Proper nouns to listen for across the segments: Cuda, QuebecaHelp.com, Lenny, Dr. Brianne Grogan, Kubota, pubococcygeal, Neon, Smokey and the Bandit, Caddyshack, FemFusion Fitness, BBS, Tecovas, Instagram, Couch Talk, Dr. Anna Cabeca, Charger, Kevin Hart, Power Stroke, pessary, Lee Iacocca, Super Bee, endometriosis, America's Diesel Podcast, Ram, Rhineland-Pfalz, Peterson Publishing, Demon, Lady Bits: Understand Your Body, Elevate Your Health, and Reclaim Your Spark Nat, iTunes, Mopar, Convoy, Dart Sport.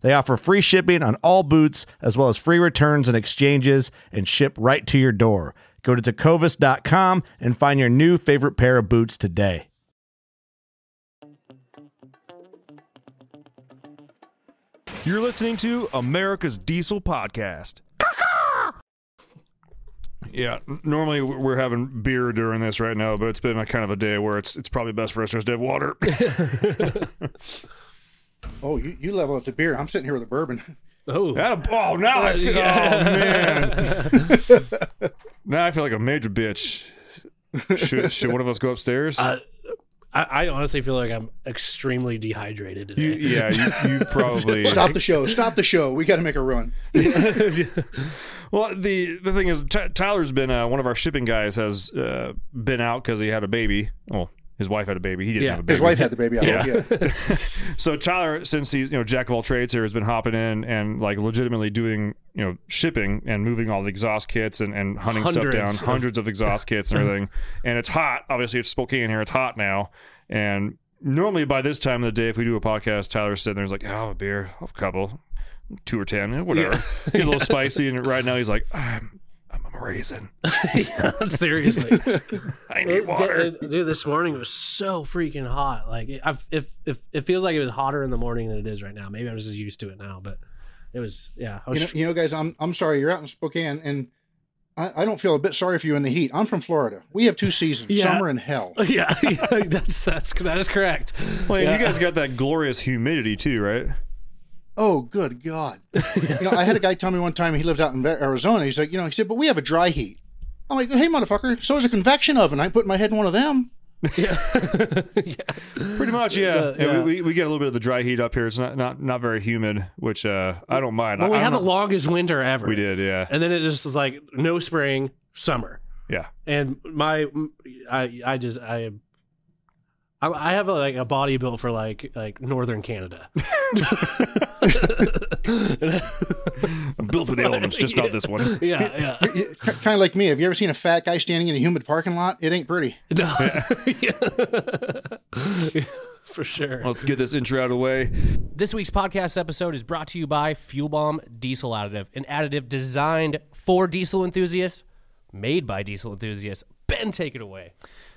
They offer free shipping on all boots, as well as free returns and exchanges, and ship right to your door. Go to Tecovas.com and find your new favorite pair of boots today. You're listening to America's Diesel Podcast. Yeah, normally we're having beer during this right now, but it's been a kind of a day where it's probably best for us to just have water. Oh, you level up the beer. I'm sitting here with a bourbon. Oh, now I feel, oh man, now I feel like a major bitch. Should one of us go upstairs? I honestly feel like I'm extremely dehydrated today. You probably... Stop the show. We got to make a run. Well, the thing is, Tyler's been... one of our shipping guys has been out because he had a baby. Well, his wife had a baby. He didn't have a baby. His wife had the baby. Yeah. So Tyler, since he's jack of all trades here, has been hopping in and like legitimately doing shipping and moving all the exhaust kits and hunting stuff down, hundreds of exhaust kits and everything. And it's hot. Obviously, it's Spokane here. It's hot now. And normally by this time of the day, if we do a podcast, Tyler's sitting there, he's like, "I'll have a beer, I'll have a couple, 2 or 10, whatever." Yeah. Get a little spicy. And right now, he's like, I'm a raisin. Yeah, seriously. I need water. Dude, this morning it was so freaking hot. Like, it feels like it was hotter in the morning than it is right now. Maybe I'm just used to it now, but it was, yeah. Guys, I'm sorry. You're out in Spokane, and I don't feel a bit sorry for you in the heat. I'm from Florida. We have 2 seasons, summer and hell. Yeah, that is correct. Well, you guys got that glorious humidity too, right? Oh, good God. I had a guy tell me one time, he lived out in Arizona. He's like, he said, "But we have a dry heat." I'm like, "Hey, motherfucker, so is a convection oven. I put my head in one of them." Yeah. Pretty much, yeah. We get a little bit of the dry heat up here. It's not very humid, which I don't mind. Well, we had the longest winter ever. We did, yeah. And then it just was like, no spring, summer. Yeah. And I have a body built for like northern Canada. I'm built for the elements, just not this one. Yeah. Kind of like me. Have you ever seen a fat guy standing in a humid parking lot? It ain't pretty. No. Yeah. For sure. Let's get this intro out of the way. This week's podcast episode is brought to you by Fuel Bomb Diesel Additive, an additive designed for diesel enthusiasts, made by diesel enthusiasts. Ben, take it away.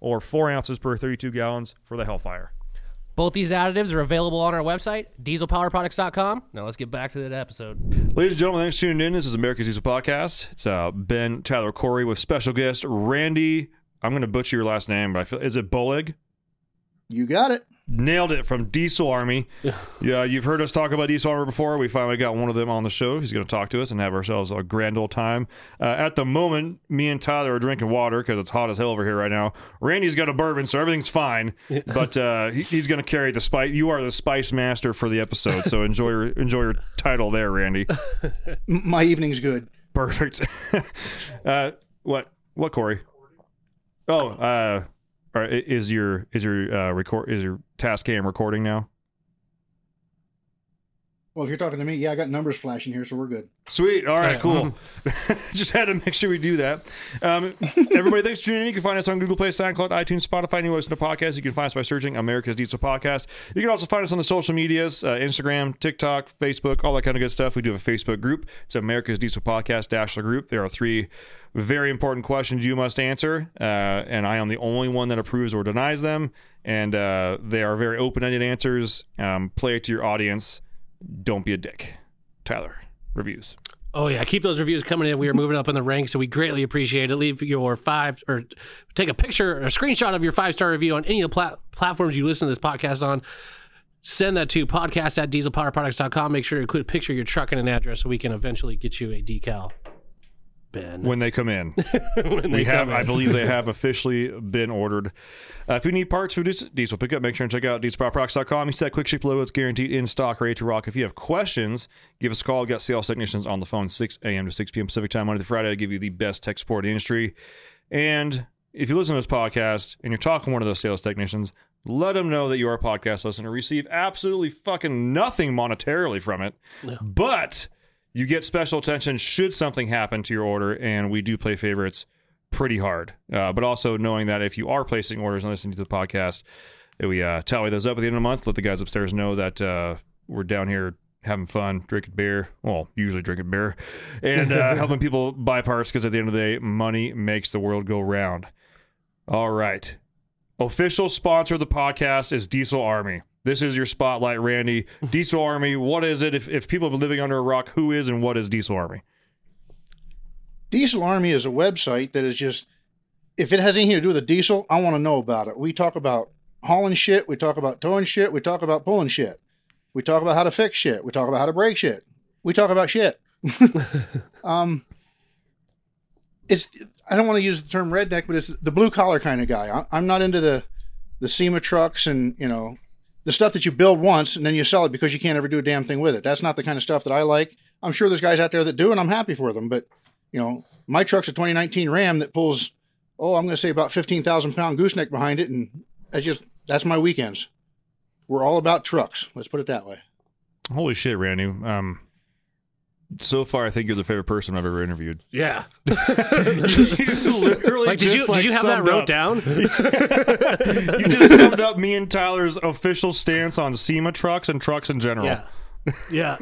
or 4 ounces per 32 gallons for the Hellfire. Both these additives are available on our website, dieselpowerproducts.com. Now let's get back to that episode. Ladies and gentlemen, thanks for tuning in. This is America's Diesel Podcast. It's Ben, Tyler, Corey with special guest Randy. I'm going to butcher your last name, but I feel, is it Bolig? You got it. Nailed it, from Diesel Army. Yeah, you've heard us talk about Diesel Army before. We finally got one of them on the show. He's going to talk to us and have ourselves a grand old time. At the moment, me and Tyler are drinking water because it's hot as hell over here right now. Randy's got a bourbon, so everything's fine. But he's going to carry the spice. You are the spice master for the episode, so enjoy your title there, Randy. My evening's good. Perfect. What, Corey? Oh, Is your task cam recording now? Well, if you're talking to me, yeah, I got numbers flashing here, so we're good. Sweet. All right, cool. Just had to make sure we do that. Everybody, thanks for tuning in. You can find us on Google Play, SoundCloud, iTunes, Spotify, and you listen to podcasts. You can find us by searching America's Diesel Podcast. You can also find us on the social medias, Instagram, TikTok, Facebook, all that kind of good stuff. We do have a Facebook group. It's America's Diesel Podcast _ group. There are 3 very important questions you must answer, and I am the only one that approves or denies them, and they are very open-ended answers. Play it to your audience. Don't be a dick. Tyler, reviews. Oh yeah, keep those reviews coming in. We are moving up in the ranks, so we greatly appreciate it. Leave your 5 or take a picture or a screenshot of your 5-star review on any of the platforms you listen to this podcast on. Send that to podcast@dieselpowerproducts.com. Make sure to include a picture of your truck and an address so we can eventually get you a decal. Ben. When they come in. I believe they have officially been ordered. If you need parts for diesel pickup, make sure and check out dieselpowerproducts.com. You see that quick ship logo, it's guaranteed in stock, ready to rock. If you have questions, give us a call. We've got sales technicians on the phone 6 a.m. to 6 p.m. Pacific time, Monday to Friday, to give you the best tech support in the industry. And if you listen to this podcast and you're talking to one of those sales technicians, let them know that you're a podcast listener. Receive absolutely fucking nothing monetarily from it. No. But you get special attention should something happen to your order, and we do play favorites pretty hard. But also knowing that if you are placing orders and listening to the podcast, we tally those up at the end of the month. Let the guys upstairs know that we're down here having fun, drinking beer. Well, usually drinking beer. And helping people buy parts, because at the end of the day, money makes the world go round. All right. Official sponsor of the podcast is Diesel Army. This is your spotlight, Randy. Diesel Army, what is it? If people have been living under a rock, who is and what is Diesel Army? Diesel Army is a website that is just, if it has anything to do with a diesel, I want to know about it. We talk about hauling shit. We talk about towing shit. We talk about pulling shit. We talk about how to fix shit. We talk about how to break shit. We talk about shit. I don't want to use the term redneck, but it's the blue-collar kind of guy. I'm not into the SEMA trucks and, you know, the stuff that you build once and then you sell it because you can't ever do a damn thing with it. That's not the kind of stuff that I like. I'm sure there's guys out there that do, and I'm happy for them. But, you know, my truck's a 2019 Ram that pulls, I'm going to say about 15,000-pound gooseneck behind it. And that's my weekends. We're all about trucks. Let's put it that way. Holy shit, Randy. So far, I think you're the favorite person I've ever interviewed. Yeah. Did you have that wrote down? You just summed up me and Tyler's official stance on SEMA trucks and trucks in general. Yeah.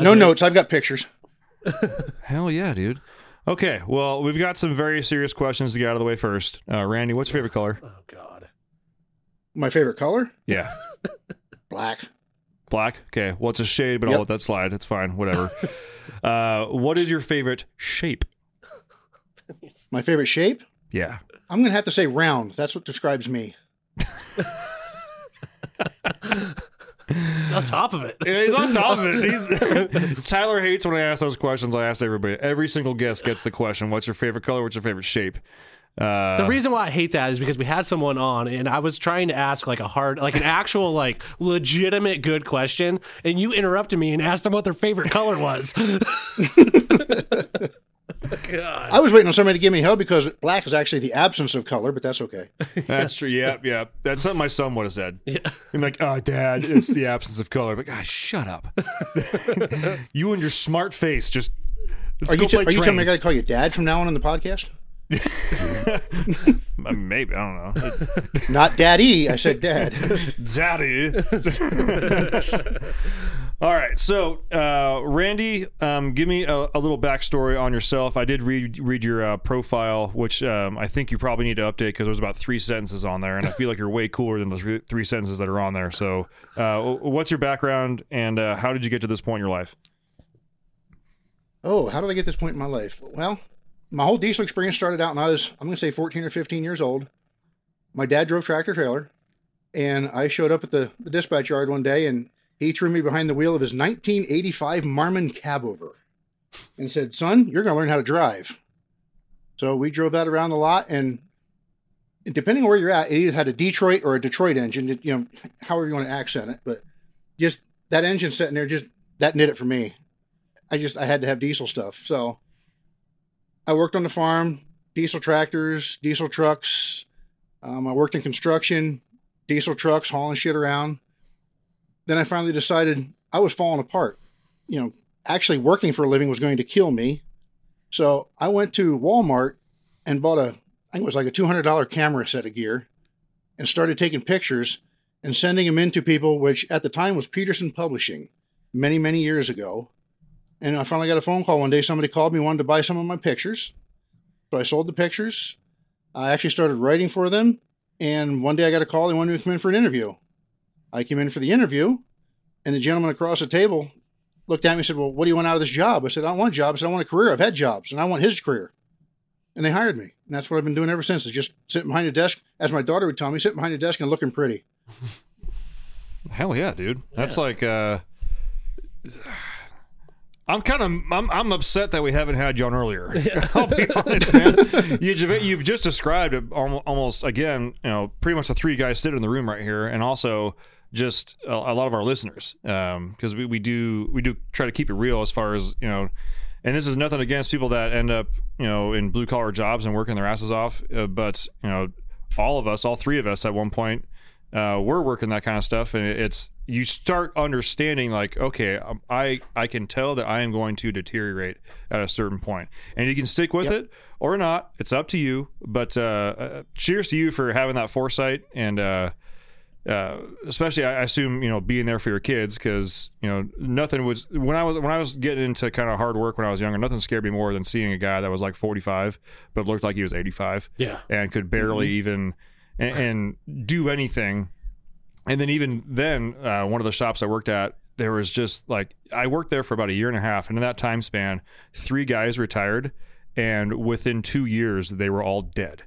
No notes. I've got pictures. Hell yeah, dude. Okay. Well, we've got some very serious questions to get out of the way first. Randy, what's your favorite color? Oh, God. My favorite color? Yeah. Black. Black? Okay. Well, it's a shade, but I'll let that slide. It's fine. Whatever. What is your favorite shape? My favorite shape? Yeah. I'm going to have to say round. That's what describes me. He's on top of it. Tyler hates when I ask those questions. I ask everybody. Every single guest gets the question, what's your favorite color? What's your favorite shape? The reason why I hate that is because we had someone on and I was trying to ask an actual legitimate good question, and you interrupted me and asked them what their favorite color was. God. I was waiting on somebody to give me hell because black is actually the absence of color, but that's okay. That's true. Yeah. That's something my son would have said. Yeah. I'm like, oh, Dad, it's the absence of color. I'm like, ah, shut up. You and your smart face. Are you telling me I got to call you Dad from now on the podcast? Maybe, I don't know. Not daddy, I said dad. Daddy. All right, so Randy, give me a little backstory on yourself. I did read your profile, which I think you probably need to update because there's about 3 sentences on there, and I feel like you're way cooler than the three sentences that are on there. So what's your background, and how did you get to this point in your life? Oh, how did I get this point in my life? Well, my whole diesel experience started out when I was, I'm going to say 14 or 15 years old. My dad drove tractor-trailer, and I showed up at the dispatch yard one day, and he threw me behind the wheel of his 1985 Marmon cabover and said, son, you're going to learn how to drive. So we drove that around the lot. And depending on where you're at, it either had a Detroit or a Detroit engine, you know, however you want to accent it. But just that engine sitting there, just that knit it for me. I had to have diesel stuff. So I worked on the farm, diesel tractors, diesel trucks. I worked in construction, diesel trucks, hauling shit around. Then I finally decided I was falling apart. You know, actually working for a living was going to kill me. So I went to Walmart and bought I think it was like a $200 camera set of gear and started taking pictures and sending them in to people, which at the time was Peterson Publishing many, many years ago. And I finally got a phone call one day. Somebody called me, wanted to buy some of my pictures. So I sold the pictures. I actually started writing for them. And one day I got a call. They wanted me to come in for an interview. I came in for the interview, and the gentleman across the table looked at me and said, well, what do you want out of this job? I said, I don't want jobs. I want a career. I've had jobs, and I want his career. And they hired me, and that's what I've been doing ever since, is just sitting behind a desk, as my daughter would tell me, sitting behind a desk and looking pretty. Hell yeah, dude. That's like I'm upset that we haven't had you on earlier. Yeah. I'll be honest, man. You just described it almost again. You know, pretty much the three guys sitting in the room right here, and also just a lot of our listeners, because we do try to keep it real as far as, you know. And this is nothing against people that end up, you know, in blue collar jobs and working their asses off, but you know, all three of us at one point. We're working that kind of stuff, and it's, you start understanding like, okay, I can tell that I am going to deteriorate at a certain point, and you can stick with it or not. It's up to you. But cheers to you for having that foresight, and especially I assume, you know, being there for your kids, because you know nothing was when I was getting into kind of hard work when I was younger. Nothing scared me more than seeing a guy that was like 45 but looked like he was 85, and could barely even. And do anything. And then even then, one of the shops I worked at, there was just like, I worked there for about a year and a half, and in that time span, 3 guys retired, and within 2 years they were all dead.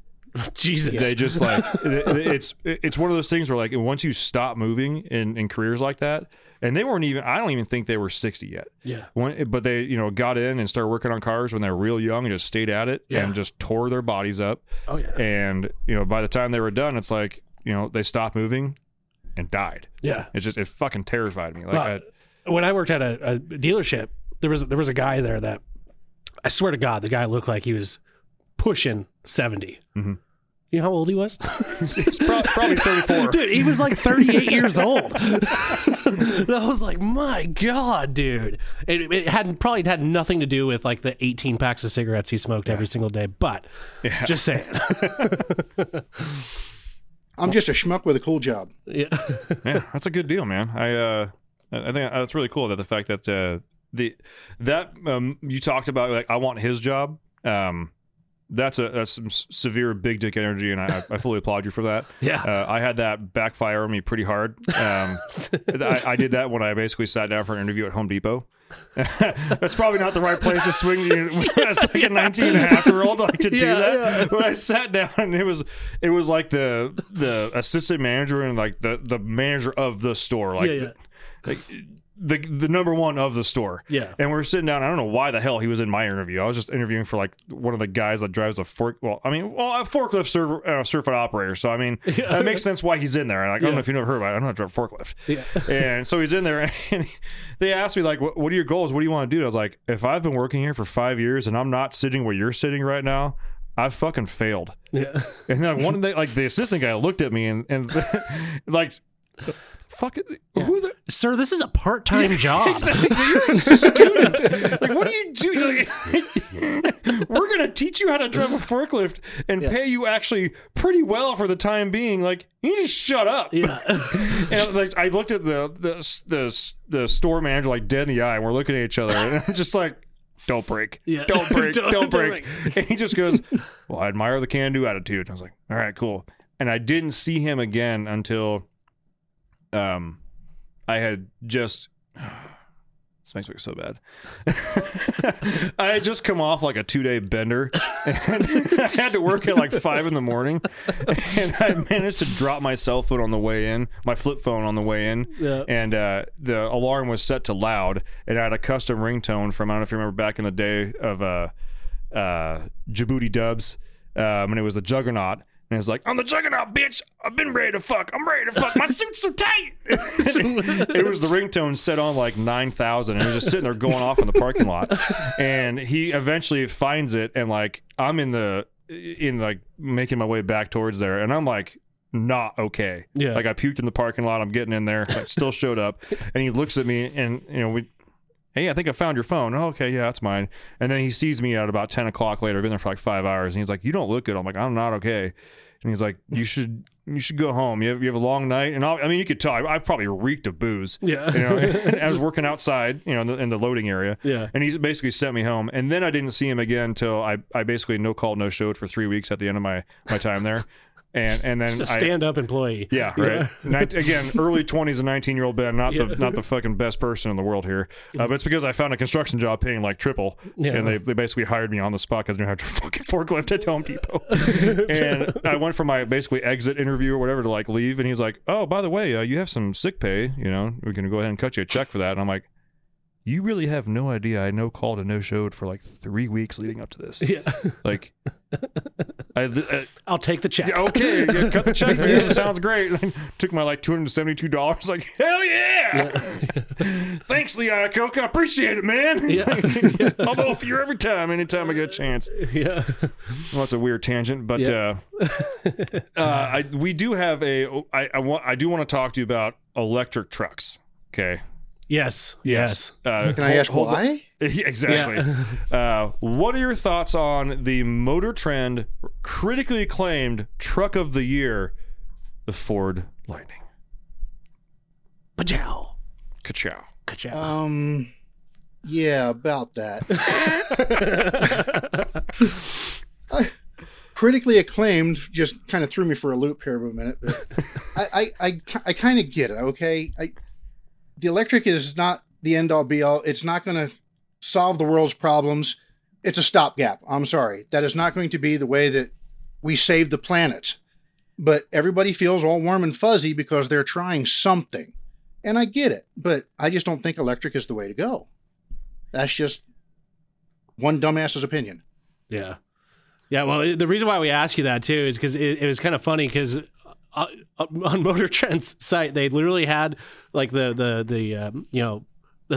Jesus. They just like it's one of those things where like once you stop moving in careers like that, and they weren't even, I don't even think they were 60 yet. Yeah. But they, you know, got in and started working on cars when they were real young and just stayed at it and just tore their bodies up. Oh yeah. And you know, by the time they were done, it's like, you know, they stopped moving and died. Yeah. It's just, it fucking terrified me. Like, well, when I worked at a dealership, there was a guy there that, I swear to God, the guy looked like he was pushing 70. Mm-hmm. You know how old he was? He's probably 34. Dude, he was like 38 years old. I was like, my God, dude. It probably had nothing to do with like the 18 packs of cigarettes he smoked every single day, but just saying. I'm just a schmuck with a cool job. Yeah, yeah, that's a good deal, man. I think that's really cool, that the fact that you talked about, like, I want his job. That's some severe big dick energy, and I fully applaud you for that. Yeah, I had that backfire on me pretty hard. I did that when I basically sat down for an interview at Home Depot. That's probably not the right place to swing as like a 19.5-year-old like to do that. Yeah. But I sat down, and it was like the assistant manager and like the manager of the store, like. Yeah. The number one of the store. Yeah. And we're sitting down. I don't know why the hell he was in my interview. I was just interviewing for like one of the guys that drives a forklift surfing operator. So, I mean, that makes sense why he's in there. And like, I don't know if you've never heard about it. I don't have to drive a forklift. Yeah. And so he's in there, and they asked me like, what are your goals? What do you want to do? And I was like, if I've been working here for 5 years and I'm not sitting where you're sitting right now, I fucking failed. Yeah. And then one day, like the assistant guy looked at me and like, Fuck it. Yeah. Who the... Sir, this is a part-time job. Exactly. You're a student. Like, what do you do? Like, we're going to teach you how to drive a forklift and pay you actually pretty well for the time being. Like, you just shut up. Yeah. And like, I looked at the store manager like dead in the eye, and we're looking at each other, and I'm just like, don't break. Yeah. Don't break. Don't break. And he just goes, well, I admire the can-do attitude. And I was like, all right, cool. And I didn't see him again until... I had just, this makes me so bad. I had just come off like a 2-day bender, and I had to work at like 5 a.m, and I managed to drop my cell phone on the way in, my flip phone on the way in, and the alarm was set to loud, and I had a custom ringtone from, I don't know if you remember back in the day of Djibouti Dubs, and it was the Juggernaut. And it's like, I'm the Juggernaut, bitch. I've been ready to fuck. I'm ready to fuck. My suit's so tight. It was the ringtone set on like 9,000. And it was just sitting there going off in the parking lot. And he eventually finds it. And like, I'm in making my way back towards there. And I'm like, not okay. Yeah. Like, I puked in the parking lot. I'm getting in there. I still showed up. And he looks at me and, you know, hey, I think I found your phone. Oh, okay, yeah, that's mine. And then he sees me at about 10 o'clock later. I've been there for like 5 hours. And he's like, you don't look good. I'm like, I'm not okay. And he's like, you should go home. You have a long night. And I mean, you could tell, I probably reeked of booze. Yeah. You know, and I was working outside, you know, in the loading area. Yeah. And he basically sent me home. And then I didn't see him again until I basically no call, no showed for 3 weeks at the end of my time there. And then a stand-up employee. Yeah, right. Yeah. Again, early 20s, a 19-year-old Ben, not the fucking best person in the world here. But it's because I found a construction job paying like triple, and they basically hired me on the spot because I didn't have to fucking forklift at Home Depot. And I went for my basically exit interview or whatever to like leave, and he's like, oh, by the way, you have some sick pay, you know, we're going to go ahead and cut you a check for that. And I'm like, you really have no idea. I no called and no showed for like 3 weeks leading up to this. Yeah. Like, I'll take the check. Yeah, okay. Yeah, cut the check. It sounds great. Took my like $272. Like, hell yeah. Thanks, Lee Iacocca. I appreciate it, man. Yeah. I'll go for you every time, anytime I get a chance. Yeah. Well, that's a weird tangent, but we do have I do want to talk to you about electric trucks. Okay. Yes. Can I ask why? Exactly. Yeah. What are your thoughts on the Motor Trend critically acclaimed truck of the year, the Ford Lightning? Pachow. Ka-chow. Yeah, about that. Critically acclaimed just kind of threw me for a loop here for a minute, but I kind of get it, okay? The electric is not the end all be all. It's not going to solve the world's problems. It's a stopgap. I'm sorry. That is not going to be the way that we save the planet. But everybody feels all warm and fuzzy because they're trying something. And I get it, but I just don't think electric is the way to go. That's just one dumbass's opinion. Yeah. Yeah. Well, the reason why we ask you that too is because it was kind of funny because on Motor Trend's site, they literally had like the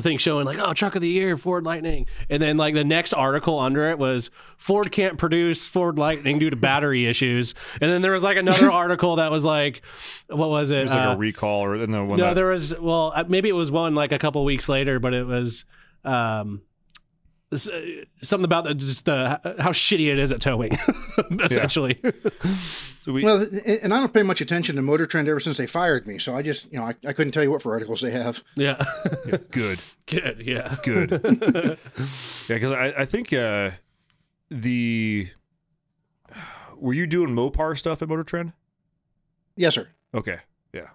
thing showing like, oh, truck of the year, Ford Lightning, and then like the next article under it was Ford can't produce Ford Lightning due to battery issues, and then there was like another article that was like, what was it? It was like a recall or no? One no, that... there was well maybe it was one like a couple weeks later, but it was something about how shitty it is at towing, essentially. Yeah. Well, and I don't pay much attention to Motor Trend ever since they fired me, so I just, you know, I couldn't tell you what for articles they have. Yeah. Yeah, good. Yeah, good. Yeah, because I think were you doing Mopar stuff at Motor Trend? Yes, sir. Okay. Yeah.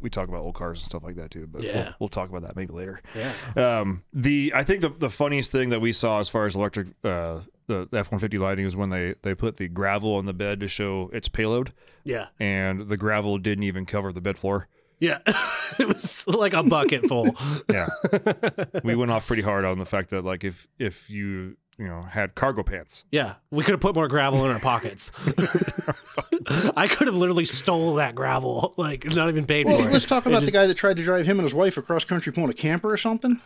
We talk about old cars and stuff like that too, but we'll talk about that maybe later. Yeah. I think the funniest thing that we saw as far as electric the F-150 Lightning was when they put the gravel on the bed to show its payload. Yeah. And the gravel didn't even cover the bed floor. Yeah. It was like a bucket full. Yeah. We went off pretty hard on the fact that like if you know, had cargo pants. Yeah. We could have put more gravel in our pockets. I could have literally stole that gravel, like not even paid for it. Well, let's talk about the guy that tried to drive him and his wife across country pulling a camper or something.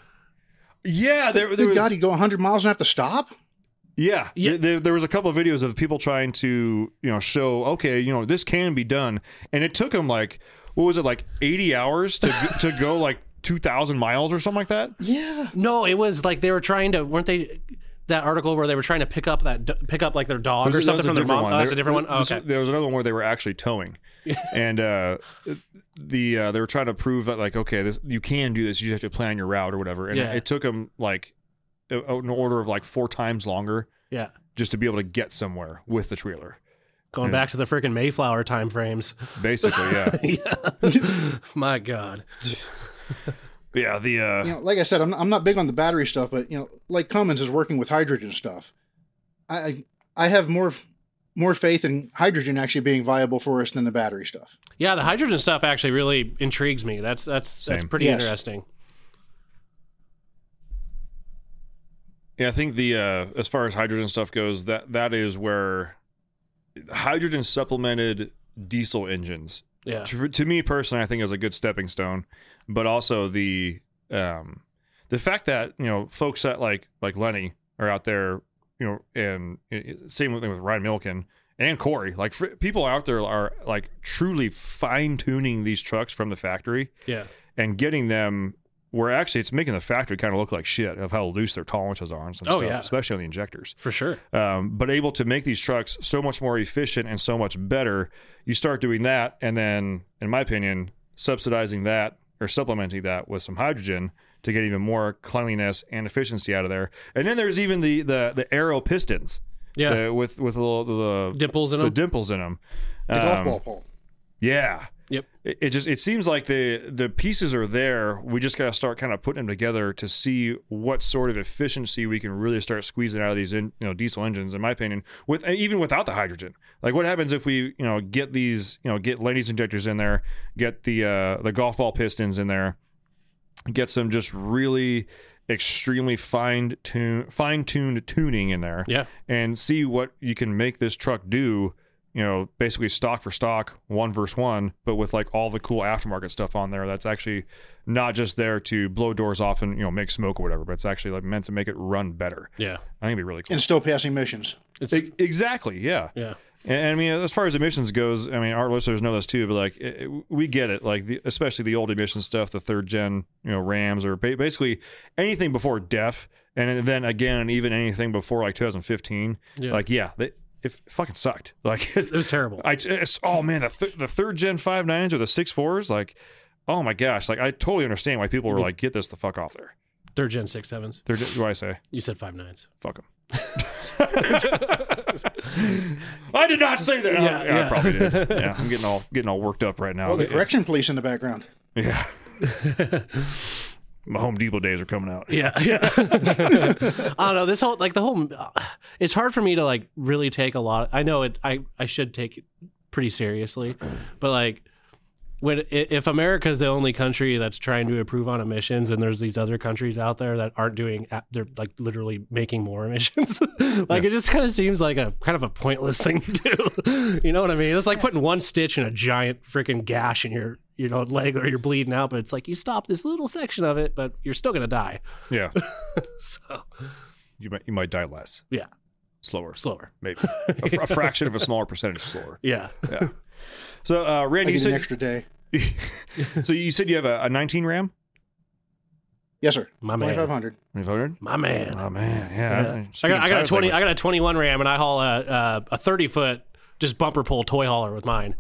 Yeah. There was... God, he'd go 100 miles and have to stop? Yeah. There was a couple of videos of people trying to, you know, show, okay, you know, this can be done. And it took him like... what was it, like 80 hours to go like 2,000 miles or something like that? Yeah. No, it was like they were trying to, weren't they, that article where they were trying to pick up like their dog or something from their mom? Oh, that's a different one? Oh, okay. There was another one where they were actually towing. And they were trying to prove that, like, okay, this, you can do this. You just have to plan your route or whatever. And it took them like an order of like 4 times longer. Yeah. Just to be able to get somewhere with the trailer. Going back to the freaking Mayflower timeframes. Basically, yeah. Yeah. My God. Yeah, the... You know, like I said, I'm not big on the battery stuff, but, you know, like Cummins is working with hydrogen stuff. I have more faith in hydrogen actually being viable for us than the battery stuff. Yeah, the hydrogen stuff actually really intrigues me. That's pretty interesting. Yeah, I think the as far as hydrogen stuff goes, that is where hydrogen supplemented diesel engines. Yeah. To me personally, I think is a good stepping stone, but also the fact that, you know, folks that like Lenny are out there, you know, and same thing with Ryan Milken and Corey, like people out there are like truly fine tuning these trucks from the factory, and getting them where actually it's making the factory kind of look like shit of how loose their tolerances are and some stuff, especially on the injectors. For sure. But able to make these trucks so much more efficient and so much better, you start doing that, and then, in my opinion, subsidizing that or supplementing that with some hydrogen to get even more cleanliness and efficiency out of there. And then there's even the aero pistons. Yeah. With the dimples in them. The golf ball pole. Yeah. Yep. It seems like the pieces are there. We just got to start kind of putting them together to see what sort of efficiency we can really start squeezing out of these diesel engines. In my opinion, even without the hydrogen, like what happens if we get these get Lenny's injectors in there, get the golf ball pistons in there, get some just really extremely fine tuned tuning in there, and see what you can make this truck do. Basically stock for stock, 1 versus 1, but with like all the cool aftermarket stuff on there that's actually not just there to blow doors off and make smoke or whatever, but it's actually like meant to make it run better. Yeah, I think it'd be really cool. And still passing emissions. Exactly. Yeah. Yeah. And I mean, as far as emissions goes, I mean, our listeners know this too, but like we get it, like especially the old emission stuff, the 3rd gen, Rams or basically anything before DEF, and then again even anything before like 2015. Yeah. Like it fucking sucked. Like it was terrible. Oh man, the 3rd gen 5.9s or the 6.4s, like, oh my gosh, like I totally understand why people were like, get this the fuck off there. 3rd gen 6.7s. What did I say? You said 5.9s. Fuck them. I did not say that. Yeah, I probably did. Yeah, I'm getting all worked up right now. Oh, the correction police in the background. Yeah. My Home Depot days are coming out. Yeah. I don't know. This whole, like the whole, it's hard for me to like really take a lot. I know it. I should take it pretty seriously, but like if America's the only country that's trying to improve on emissions, and there's these other countries out there that aren't doing, they're like literally making more emissions. It just kind of seems like a kind of a pointless thing to do. You know what I mean? It's like putting one stitch in a giant freaking gash in your leg, or you're bleeding out, but it's like you stop this little section of it, but you're still gonna die. Yeah. So you might die less. Yeah. Slower, maybe a fraction of a smaller percentage slower. Yeah. So, Randy, you said an extra day. So you said you have a 19 Ram? Yes, sir. My man. 2500. 2500? My man. Yeah. I got a 20. I got a 21 Ram, and I haul a 30-foot just bumper pull toy hauler with mine.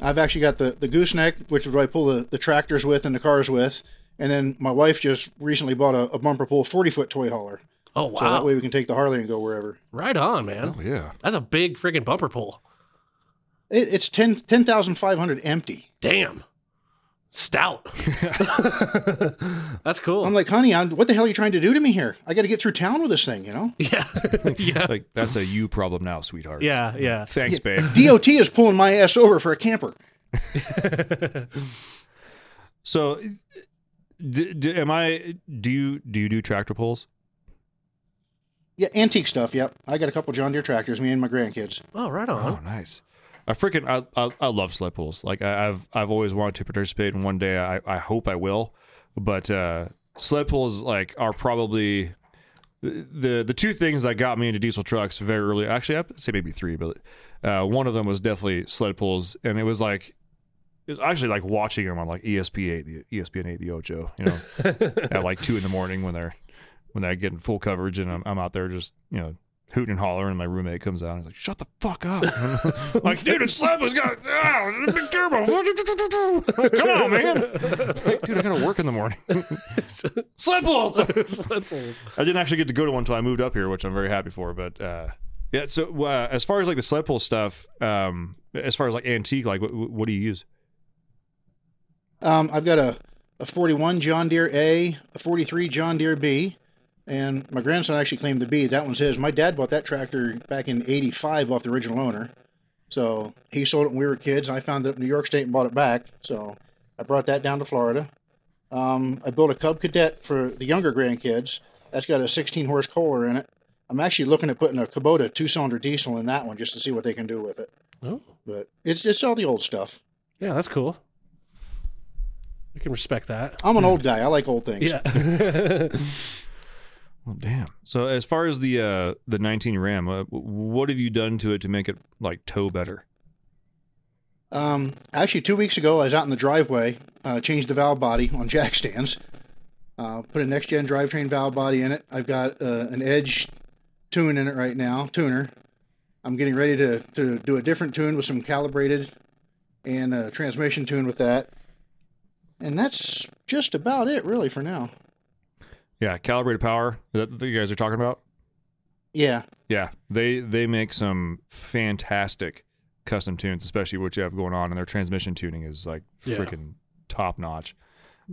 I've actually got the gooseneck, which is what I pull the tractors with and the cars with, and then my wife just recently bought a bumper pull 40-foot toy hauler. Oh wow! So that way we can take the Harley and go wherever. Right on, man. Oh yeah. That's a big freaking bumper pull. It's 10,500 empty. Damn. Stout. That's cool. I'm like, honey, what the hell are you trying to do to me here? I got to get through town with this thing, Yeah. Yeah. Like, that's a you problem now, sweetheart. Yeah, yeah. Thanks, babe. DOT is pulling my ass over for a camper. So, do you do tractor pulls? Yeah, antique stuff, yep. I got a couple John Deere tractors, me and my grandkids. Oh, right on. Oh, nice. I love sled pulls. Like I've always wanted to participate, and one day I hope I will. But sled pulls like are probably the two things that got me into diesel trucks very early, actually, I'd say maybe three, but one of them was definitely sled pulls, and it was like, it was actually like watching them on like ESPN 8, the Ocho, you know, at like 2 a.m. when they're getting full coverage, and I'm out there just, you know, hooting and hollering, and my roommate comes out and he's like, "Shut the fuck up!" Like, dude, it's sled pull's got a big turbo. Like, come on, man! Like, dude, I gotta work in the morning. Sled pulls. Sled pulls. I didn't actually get to go to one until I moved up here, which I'm very happy for. But yeah, so as far as like the sled pull stuff, as far as like antique, like what do you use? I've got a 41 John Deere A, a 43 John Deere B. And my grandson actually claimed the B. That one's his. My dad bought that tractor back in 85 off the original owner. So he sold it when we were kids. I found it up in New York State and bought it back. So I brought that down to Florida. I built a Cub Cadet for the younger grandkids. That's got a 16-horse Kohler in it. I'm actually looking at putting a Kubota 2-cylinder diesel in that one just to see what they can do with it. Oh. But it's just all the old stuff. Yeah, that's cool. I can respect that. I'm an old guy. I like old things. Yeah. Well, damn. So as far as the 19 Ram, what have you done to it to make it like tow better? Actually, 2 weeks ago, I was out in the driveway, changed the valve body on jack stands, put a next gen drivetrain valve body in it. I've got an Edge tune in it right now, tuner. I'm getting ready to do a different tune with some Calibrated and a transmission tune with that. And that's just about it really for now. Yeah, Calibrated Power. Is that what you guys are talking about? Yeah. Yeah. They make some fantastic custom tunes, especially what you have going on, and their transmission tuning is like freaking top notch.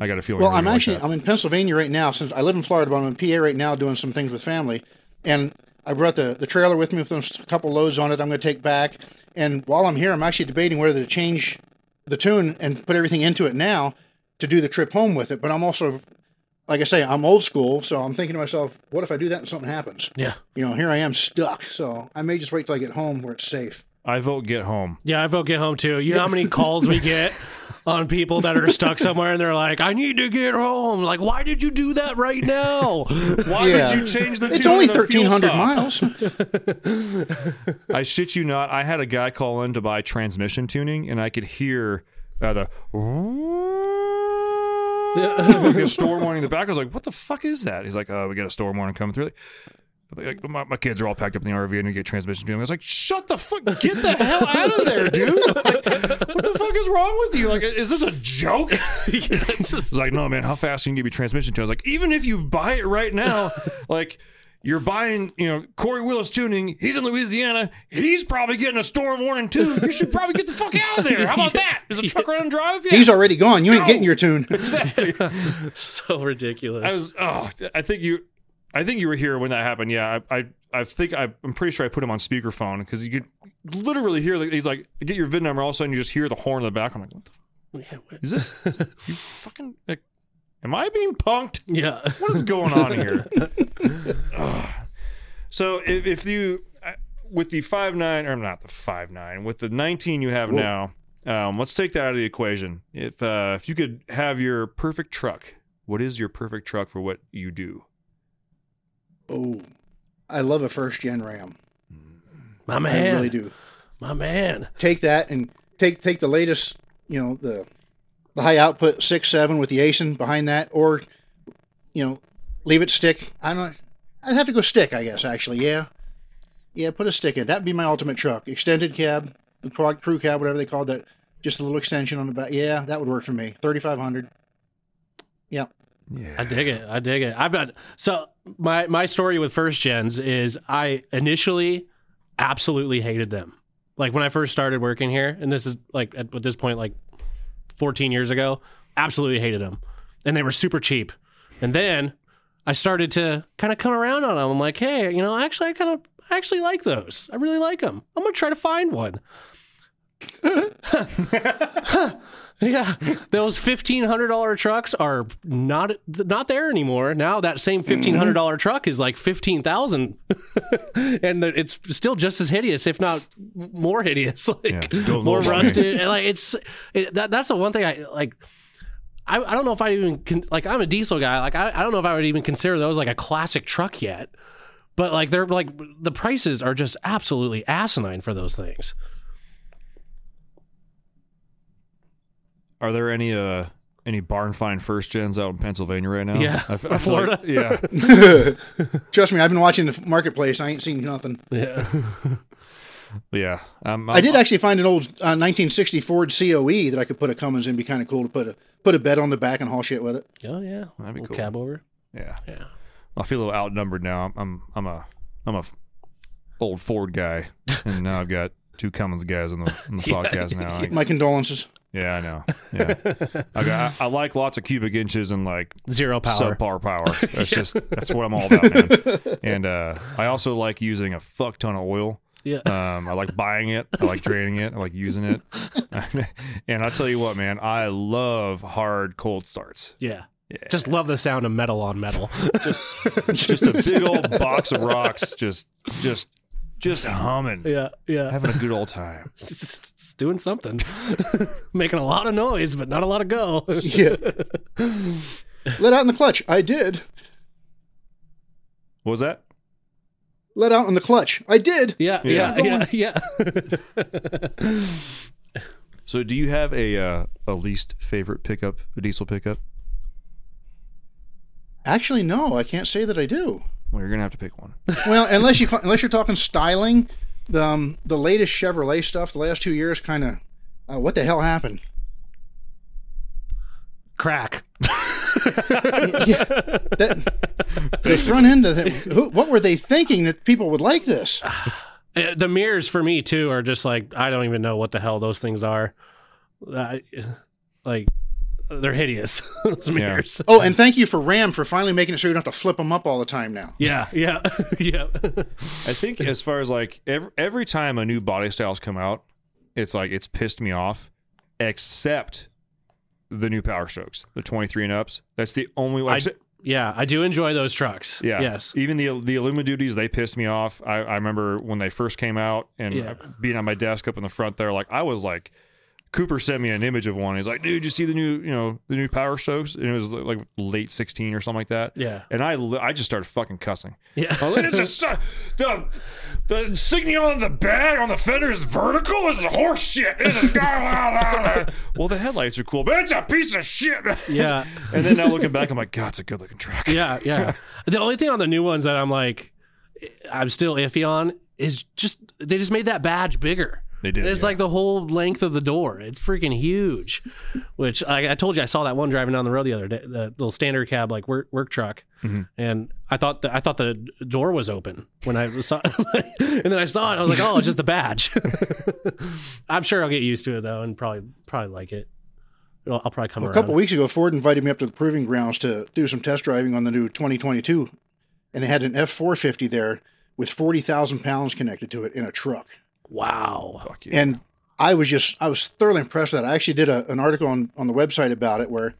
I got a feeling. Well, I'm in Pennsylvania right now, since I live in Florida, but I'm in PA right now doing some things with family. And I brought the trailer with me with a couple loads on it I'm gonna take back. And while I'm here, I'm actually debating whether to change the tune and put everything into it now to do the trip home with it. But I'm also, like I say, I'm old school, so I'm thinking to myself, what if I do that and something happens? Yeah. You know, here I am stuck, so I may just wait till I get home where it's safe. I vote get home. Yeah, I vote get home, too. You know how many calls we get on people that are stuck somewhere, and they're like, I need to get home. Like, why did you do that right now? Why did you change the tune? It's only 1,300 miles. I shit you not. I had a guy call in to buy transmission tuning, and I could hear like a storm warning in the back. I was like, what the fuck is that? He's like, we got a storm warning coming through. Like, my kids are all packed up in the RV and you get transmission tuning. I was like, shut the fuck, get the hell out of there, dude. Like, what the fuck is wrong with you? Like, is this a joke? It's like, no, man, how fast can you give me transmission tuning? I was like, even if you buy it right now, like, you're buying, you know, Corey Willis tuning. He's in Louisiana. He's probably getting a storm warning, too. You should probably get the fuck out of there. How about that? Is a truck around and drive? Yeah. He's already gone. You ain't getting your tune. Exactly. So ridiculous. I think you were here when that happened. Yeah, I think I'm pretty sure I put him on speakerphone because you could literally hear, he's like, get your VIN number. All of a sudden, you just hear the horn in the back. I'm like, what the fuck? Is this? You fucking... Like, am I being punked? Yeah. What is going on here? So if you, with the 5.9, or not the 5.9, with the 19 you have now, let's take that out of the equation. If you could have your perfect truck, what is your perfect truck for what you do? Oh, I love a first-gen Ram. My man. I really do. My man. Take that and take the latest, you know, the high output 6.7 with the ASIN behind that, or, you know, leave it stick. I'd have to go stick, I guess, actually. Yeah. Yeah. Put a stick in. That'd be my ultimate truck. Extended cab, quad crew cab, whatever they called that. Just a little extension on the back. Yeah. That would work for me. 3,500. Yeah. Yeah. I dig it. So my story with first gens is I initially absolutely hated them. Like when I first started working here, and this is like at this point, like 14 years ago, absolutely hated them. And they were super cheap. And then I started to kind of come around on them. I'm like, hey, you know, actually, I actually like those. I really like them. I'm going to try to find one. Yeah. Those $1,500 trucks are not there anymore. Now that same $1,500 truck is like $15,000 and it's still just as hideous, if not more hideous, like more rusted. And like that's the one thing I like. I don't know if I even like, I'm a diesel guy. Like, I don't know if I would even consider those like a classic truck yet, but like, they're like, the prices are just absolutely asinine for those things. Are there any barn find first gens out in Pennsylvania right now? Yeah. Or Florida? Like, yeah. Trust me, I've been watching the marketplace. I ain't seen nothing. Yeah. Yeah. I did actually find an old 1960 Ford COE that I could put a Cummins in. It'd be kind of cool to put a bed on the back and haul shit with it. Oh, yeah. That'd be cool. Cab over. Yeah. Yeah. I feel a little outnumbered now. I'm a old Ford guy, and now I've got two Cummins guys on the yeah, podcast now. My condolences. Yeah, I know. Yeah, okay, I like lots of cubic inches and like zero power, subpar power. That's that's what I'm all about, man. And I also like using a fuck ton of oil. Yeah. I like buying it. I like draining it. I like using it. And I'll tell you what, man, I love hard cold starts. Yeah. Yeah. Just love the sound of metal on metal. just a big old box of rocks. Just humming. Yeah, yeah. Having a good old time. It's doing something. Making a lot of noise, but not a lot of go. Yeah. Let out in the clutch. I did. What was that? Let out in the clutch. I did. Yeah. So do you have a least favorite pickup, a diesel pickup? Actually, no. I can't say that I do. Well, you're going to have to pick one. Well, unless you're talking styling, the latest Chevrolet stuff, the last 2 years, kind of, what the hell happened? Crack. Yeah, they've run into them. What were they thinking that people would like this? The mirrors for me, too, are just like, I don't even know what the hell those things are. They're hideous. Those mirrors. Yeah. Oh, and thank you for Ram for finally making it so you don't have to flip them up all the time now. Yeah. I think as far as like every time a new body style's come out, it's like it's pissed me off, except the new Power Strokes, the 23 and ups. That's the only way. I do enjoy those trucks. Yeah. Yes. Even the Illuma duties, they pissed me off. I remember when they first came out and being on my desk up in the front there, like I was like. Cooper sent me an image of one. He's like, dude, you see the new Power Strokes? And it was like late 16 or something like that. Yeah. And I just started fucking cussing. Yeah. Like, it's the insignia on the bag on the fender is vertical. It's horse shit. It's well, the headlights are cool, but it's a piece of shit. Yeah. And then now looking back, I'm like, God, it's a good looking truck. Yeah, yeah. The only thing on the new ones that I'm still iffy on is just they just made that badge bigger. They did. It's like the whole length of the door. It's freaking huge. Which I told you, I saw that one driving down the road the other day, the little standard cab like work truck, and I thought the door was open when I saw, and then I saw it. I was like, oh, it's just the badge. I'm sure I'll get used to it though, and probably like it. I'll probably come around. A couple weeks ago, Ford invited me up to the proving grounds to do some test driving on the new 2022, and they had an F450 there with 40,000 pounds connected to it in a truck. Wow. Fuck yeah. And I was thoroughly impressed with that. I actually did an article on the website about it where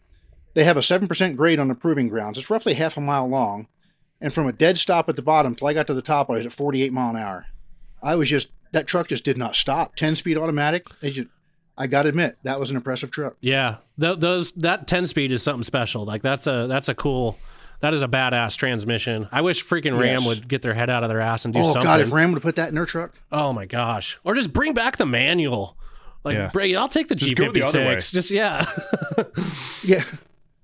they have a 7% grade on the proving grounds. It's roughly half a mile long. And from a dead stop at the bottom till I got to the top, I was at 48 mile an hour. That truck just did not stop. 10-speed automatic. I got to admit, that was an impressive truck. Yeah. That 10-speed is something special. Like that's a cool... That is a badass transmission. I wish freaking Ram would get their head out of their ass and do something. Oh, God, if Ram would have put that in their truck. Oh, my gosh. Or just bring back the manual. Like, I'll take the just G56. Go the other way. Just, yeah.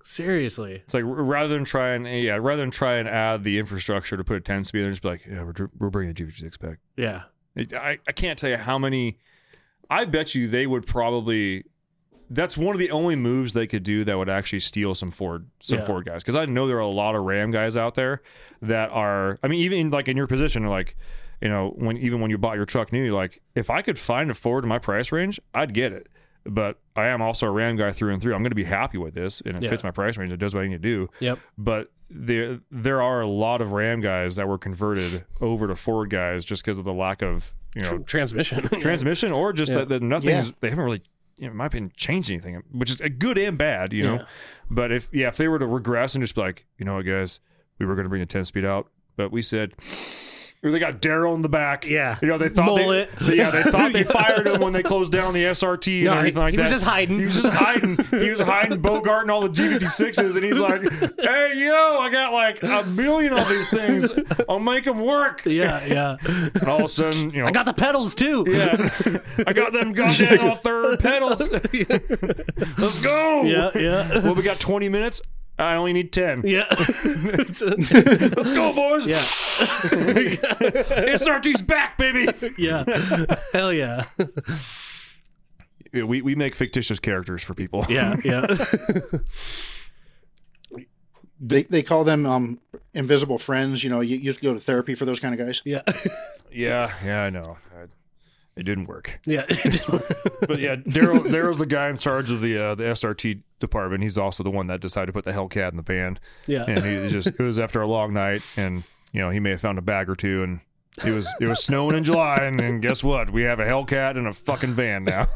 Seriously. It's like, rather than try and add the infrastructure to put a 10-speed, they're just like, we're bringing the G56 back. Yeah. I can't tell you how many. I bet you they would probably... That's one of the only moves they could do that would actually steal some Ford guys. Because I know there are a lot of Ram guys out there that are, I mean, even like in your position, like, you know, when you bought your truck new, you're like, if I could find a Ford in my price range, I'd get it. But I am also a Ram guy through and through. I'm going to be happy with this, and it fits my price range. It does what I need to do. Yep. But there are a lot of Ram guys that were converted over to Ford guys just because of the lack of, you know, transmission, or just that nothing's. They haven't really. You know, in my opinion, change anything, which is good and bad, you know. Yeah. But if they were to regress and just be like, you know what, guys, we were going to bring a 10-speed out, but we said Or they got Daryl in the back. Yeah. You know, they thought they fired him when they closed down the SRT and everything like that. He was just hiding. He was hiding Bogart and all the G56s, and he's like, hey, yo, I got like 1 million of these things. I'll make them work. Yeah, yeah. And all of a sudden, you know. I got the pedals, too. Yeah. I got them goddamn all-third pedals. Let's go. Yeah, yeah. Well, we got 20 minutes. I only need 10. Yeah. Let's go, boys. Yeah. SRT's back, baby. Yeah. Hell yeah. We make fictitious characters for people. Yeah, yeah. They call them invisible friends. You know, you have to go to therapy for those kind of guys. Yeah. Yeah, I know. It didn't work. Yeah. It didn't work. But yeah, Daryl's the guy in charge of the SRT department. He's also the one that decided to put the Hellcat in the van. Yeah. And it was after a long night, and you know, he may have found a bag or two, and it was snowing in July, and guess what? We have a Hellcat and a fucking van now.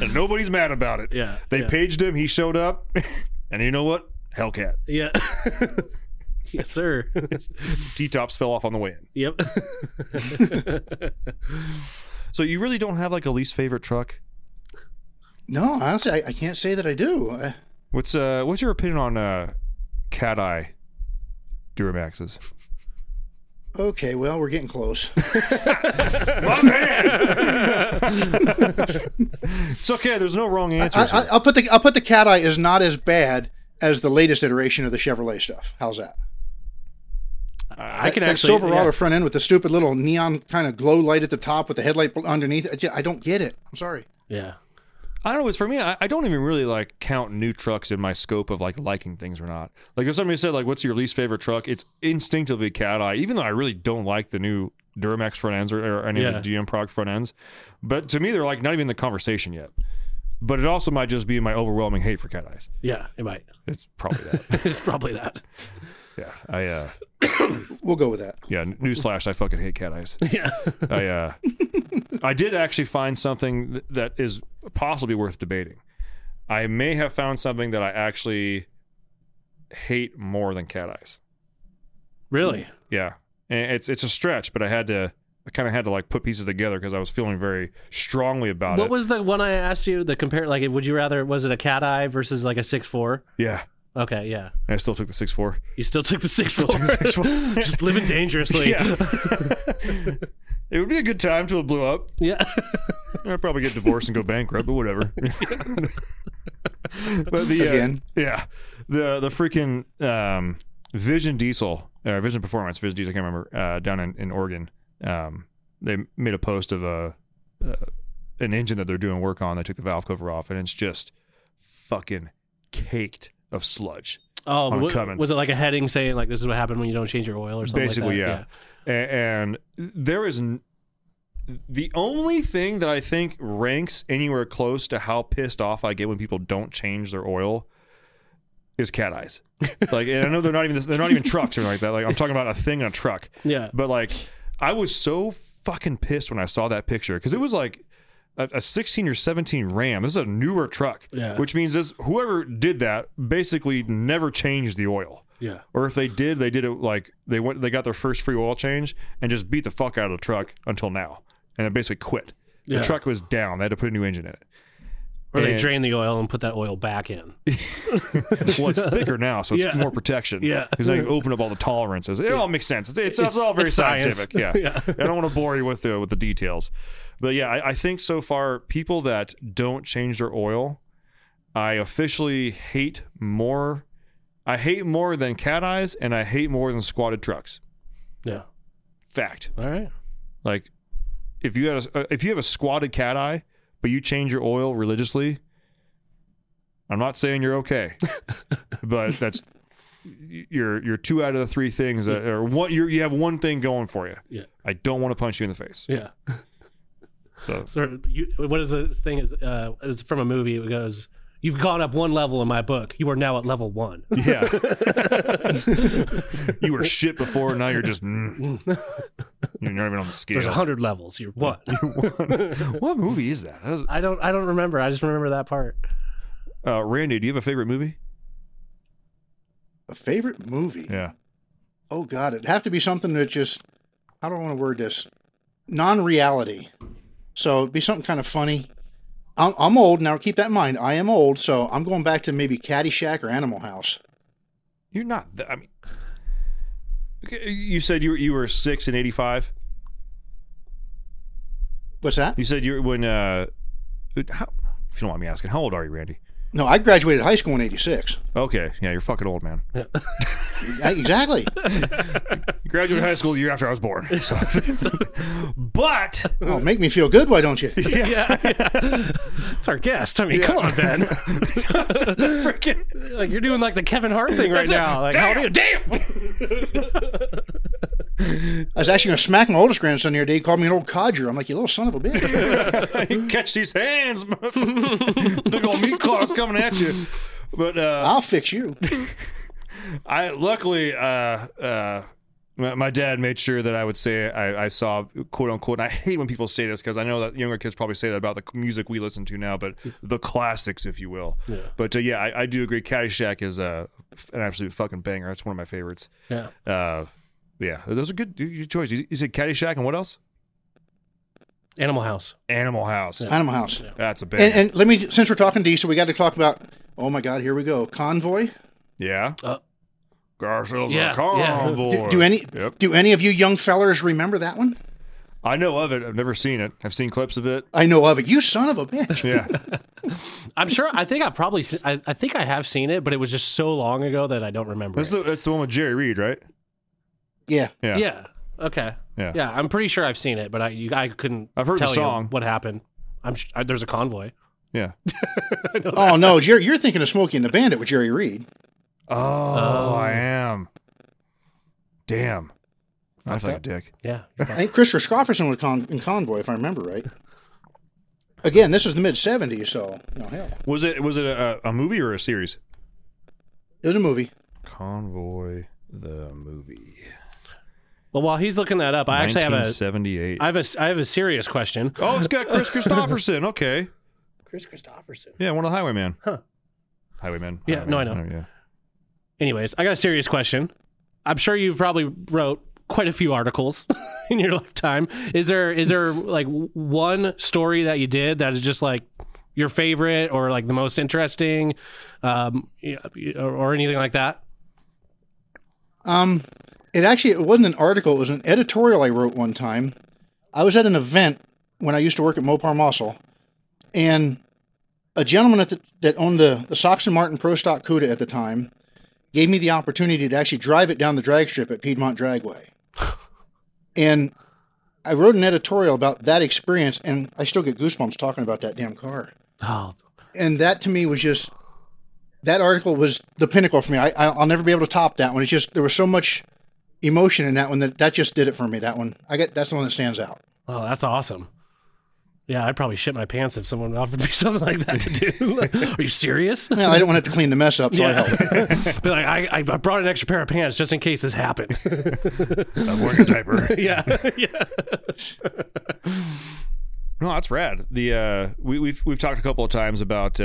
And nobody's mad about it. Yeah. They paged him, he showed up, and you know what? Hellcat. Yeah. Yes, sir. T-tops fell off on the way in. Yep. So you really don't have like a least favorite truck? No, honestly, I can't say that I do. What's your opinion on Cat Eye Duramaxes? Okay, well, we're getting close. My man. It's okay. There's no wrong answer. I'll put the Cat Eye is not as bad as the latest iteration of the Chevrolet stuff. How's that? That Silverado front end with the stupid little neon kind of glow light at the top with the headlight underneath. I don't get it. I'm sorry. Yeah. I don't know. It's for me, I don't even really like count new trucks in my scope of like liking things or not. Like if somebody said like, what's your least favorite truck? It's instinctively Cat Eye, even though I really don't like the new Duramax front ends or any of the GM Prog front ends. But to me, they're like not even in the conversation yet. But it also might just be my overwhelming hate for Cat Eyes. Yeah, it might. It's probably that. Yeah, we'll go with that. Yeah, newsflash, I fucking hate Cat Eyes. Yeah. I did actually find something that is possibly worth debating. I may have found something that I actually hate more than Cat Eyes. Really? Yeah. And it's a stretch, but I kind of had to like put pieces together because I was feeling very strongly about it. What was the one I asked you? The compare, like, would you rather, was it a Cat Eye versus like a 6.4? Yeah. Okay, yeah. And I still took the 6.4. You still took the 6.4. Just living dangerously. Yeah. It would be a good time till it blew up. Yeah. I'd probably get divorced and go bankrupt, but whatever. But the freaking Vision Diesel, I can't remember, down in Oregon. They made a post of an engine that they're doing work on. They took the valve cover off, and it's just fucking caked of sludge. Oh, on Cummins. Was it like a heading saying like this is what happened when you don't change your oil or something? Basically, like that? Yeah. And there is the only thing that I think ranks anywhere close to how pissed off I get when people don't change their oil is Cat Eyes. Like, and I know they're not even trucks or anything like that. Like I'm talking about a thing on a truck. Yeah, but like. I was so fucking pissed when I saw that picture because it was like a 16 or 17 Ram. This is a newer truck, which means whoever did that basically never changed the oil. Yeah. Or if they did, they did it like they got their first free oil change and just beat the fuck out of the truck until now, and it basically quit. The truck was down. They had to put a new engine in it. Or they drain the oil and put that oil back in. Well, it's thicker now, so it's more protection. Yeah. Because they open up all the tolerances. It all makes sense. It's all very scientific. Yeah. I don't want to bore you with the details. But yeah, I think so far, people that don't change their oil, I officially hate more. I hate more than Cat Eyes, and I hate more than squatted trucks. Yeah. Fact. All right. Like, if you have a squatted Cat Eye, but you change your oil religiously, I'm not saying you're okay, but that's you're two out of the three things that, or what you have one thing going for you. Yeah. I don't want to punch you in the face. Yeah. So what is this thing? It's from a movie. It goes, "You've gone up one level in my book. You are now at level one." Yeah. You were shit before. Now you're just. You're not even on the scale. There's 100 levels. You're one. What movie is that? I don't remember. I just remember that part. Randy, do you have a favorite movie? A favorite movie? Yeah. oh God, it'd have to be something that just, how do I want to word this? Non-reality. So it'd be something kind of funny. I'm old. Now keep that in mind. I am old. So I'm going back to maybe Caddyshack or Animal House. You're not, I mean, you said you were 6 in 85? What's that? You said you were when, how, if you don't want me asking, how old are you, Randy? No, I graduated high school in 86. Okay. Yeah, you're fucking old, man. Yeah. Exactly. You graduated high school the year after I was born. So. But. Oh, make me feel good, why don't you? Yeah. It's our guest. I mean, come on, Ben. Freaking, like, you're doing like the Kevin Hart thing right now. Like, damn, how old are you? I was actually going to smack my oldest grandson the other day. He called me an old codger. I'm like, you little son of a bitch. Catch these hands. Big old meat claws coming at you. But I'll fix you. Luckily, my dad made sure that I would say I saw, quote unquote, and I hate when people say this because I know that younger kids probably say that about the music we listen to now, but the classics, if you will. Yeah. But I do agree. Caddyshack is an absolute fucking banger. It's one of my favorites. Yeah. Yeah, those are good choice. You said Caddyshack and what else? Animal House. Yeah. Animal House. Yeah. That's a big. And let me, since we're talking diesel, we got to talk about. Oh my God, here we go. Convoy. Yeah. Ourselves a Convoy. Yeah. Do any of you young fellers remember that one? I know of it. I've never seen it. I've seen clips of it. I know of it. You son of a bitch. Yeah. I'm sure. I think I have seen it, but it was just so long ago that I don't remember. That's the one with Jerry Reed, right? Yeah. Yeah. Yeah. Okay. Yeah. Yeah. I'm pretty sure I've seen it, but I couldn't. I've heard tell the song. You what happened? There's a convoy. Yeah. Oh no, Jerry, you're thinking of Smokey and the Bandit with Jerry Reed. Oh, I am. Damn. I feel like a dick. Yeah. I think Kris Kristofferson was in Convoy, if I remember right. Again, this is the mid-'70s, so no hell. Was it a movie or a series? It was a movie. Convoy, the movie. Well, while he's looking that up, I actually have I have a serious question. Oh, it's got Kris Kristofferson. Okay. Kris Kristofferson. Yeah, one of the Highwaymen. Huh. Highwaymen. Yeah, no, I know. Oh, yeah. Anyways, I got a serious question. I'm sure you've probably wrote quite a few articles in your lifetime. Is there like one story that you did that is just like your favorite or like the most interesting, or anything like that? It wasn't an article. It was an editorial I wrote one time. I was at an event when I used to work at Mopar Muscle, and a gentleman that owned the Sox and Martin Pro Stock Cuda at the time gave me the opportunity to actually drive it down the drag strip at Piedmont Dragway. And I wrote an editorial about that experience, and I still get goosebumps talking about that damn car. Oh. And that to me was just, that article was the pinnacle for me. I'll never be able to top that one. It's just, there was so much emotion in that one that just did it for me. That one, that's the one that stands out. Oh, that's awesome. Yeah, I'd probably shit my pants if someone offered me something like that to do. Like, are you serious? Well, I don't want to have to clean the mess up, so I help. But like, I brought an extra pair of pants just in case this happened. I'm wearing a diaper. Yeah. No, that's rad. The we've talked a couple of times about.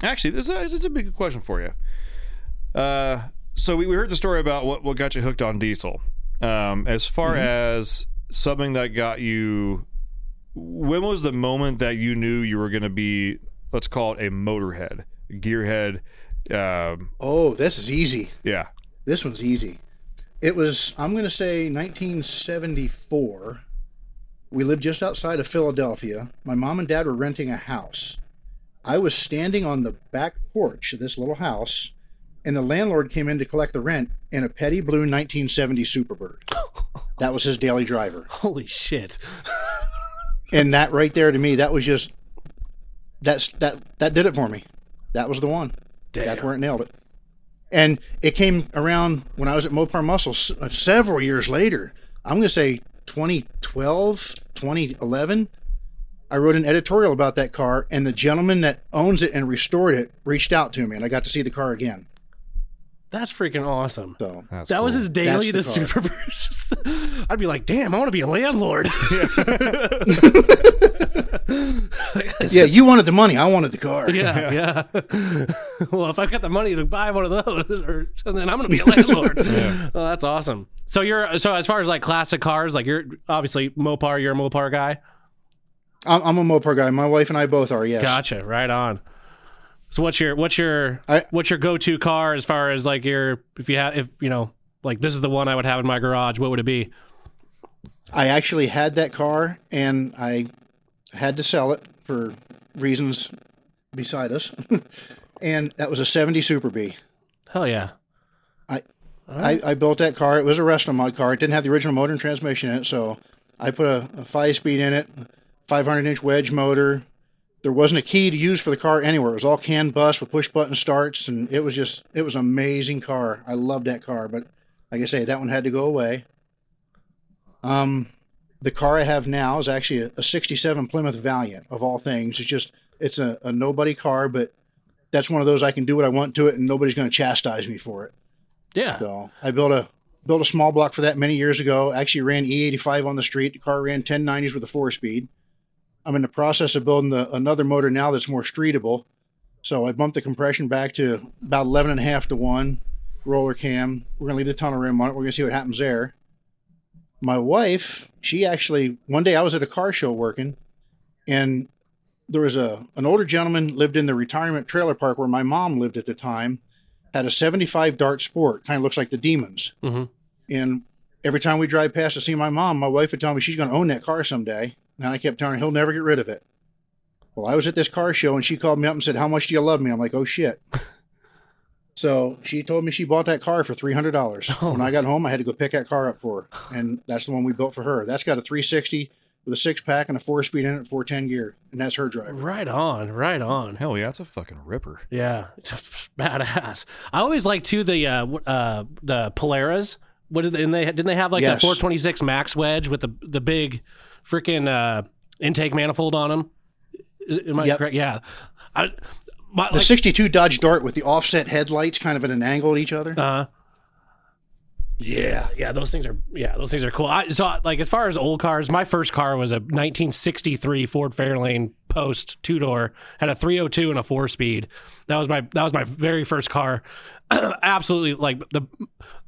Actually, this is a big question for you. So we heard the story about what got you hooked on diesel. As far as something that got you, when was the moment that you knew you were going to be, let's call it a motorhead, gearhead? This is easy. Yeah. This one's easy. It was, I'm going to say 1974. We lived just outside of Philadelphia. My mom and dad were renting a house. I was standing on the back porch of this little house, and the landlord came in to collect the rent in a petty blue 1970 Superbird. That was his daily driver. Holy shit. And that right there to me, that was just, that did it for me. That was the one. Damn. That's where it nailed it. And it came around when I was at Mopar Muscle several years later. I'm going to say 2012, 2011. I wrote an editorial about that car, and the gentleman that owns it and restored it reached out to me, and I got to see the car again. That's freaking awesome. So, that was his daily, the Superbird. I'd be like, damn, I want to be a landlord. Yeah. Yeah, you wanted the money. I wanted the car. Yeah. Well, if I've got the money to buy one of those, then I'm going to be a landlord. Yeah. Well, that's awesome. So as far as like classic cars, like you're obviously Mopar. You're a Mopar guy. I'm a Mopar guy. My wife and I both are. Yes. Gotcha. Right on. So what's your go-to car as far as like your if this is the one I would have in my garage, what would it be? I actually had that car and I had to sell it for reasons beside us. And that was a 70 Super Bee. Hell yeah. I built that car. It was a resto mod car. It didn't have the original motor and transmission in it, so I put a 5-speed in it, 500-inch wedge motor. There wasn't a key to use for the car anywhere. It was all CAN bus with push-button starts, and it was an amazing car. I loved that car, but like I say, that one had to go away. The car I have now is actually a 67 Plymouth Valiant, of all things. It's a nobody car, but that's one of those I can do what I want to it, and nobody's going to chastise me for it. Yeah. So I built a small block for that many years ago. Actually ran E85 on the street. The car ran 1090s with a 4-speed. I'm in the process of building another motor now that's more streetable. So I bumped the compression back to about 11.5 to 1 roller cam. We're going to leave the tunnel rim on it. We're going to see what happens there. My wife, she actually, one day I was at a car show working, and there was an older gentleman lived in the retirement trailer park where my mom lived at the time, had a 75 Dart Sport, kind of looks like the Demons. Mm-hmm. And every time we drive past to see my mom, my wife would tell me she's going to own that car someday. And I kept telling her, he'll never get rid of it. Well, I was at this car show, and she called me up and said, how much do you love me? I'm like, oh, shit. So she told me she bought that car for $300. Oh. When I got home, I had to go pick that car up for her. And that's the one we built for her. That's got a 360 with a 6-pack and a 4-speed in it, 410 gear. And that's her driver. Right on. Hell yeah, that's a fucking ripper. Yeah, it's badass. I always like, too, the Polaris. Didn't they have like a 426 max wedge with the big... freaking intake manifold on them. Am I correct? Yeah. The 62 Dodge Dart with the offset headlights kind of at an angle at each other. Yeah, those things are cool. As far as old cars, my first car was a 1963 Ford Fairlane post 2-door, had a 302 and a 4-speed. That was my very first car. Absolutely, like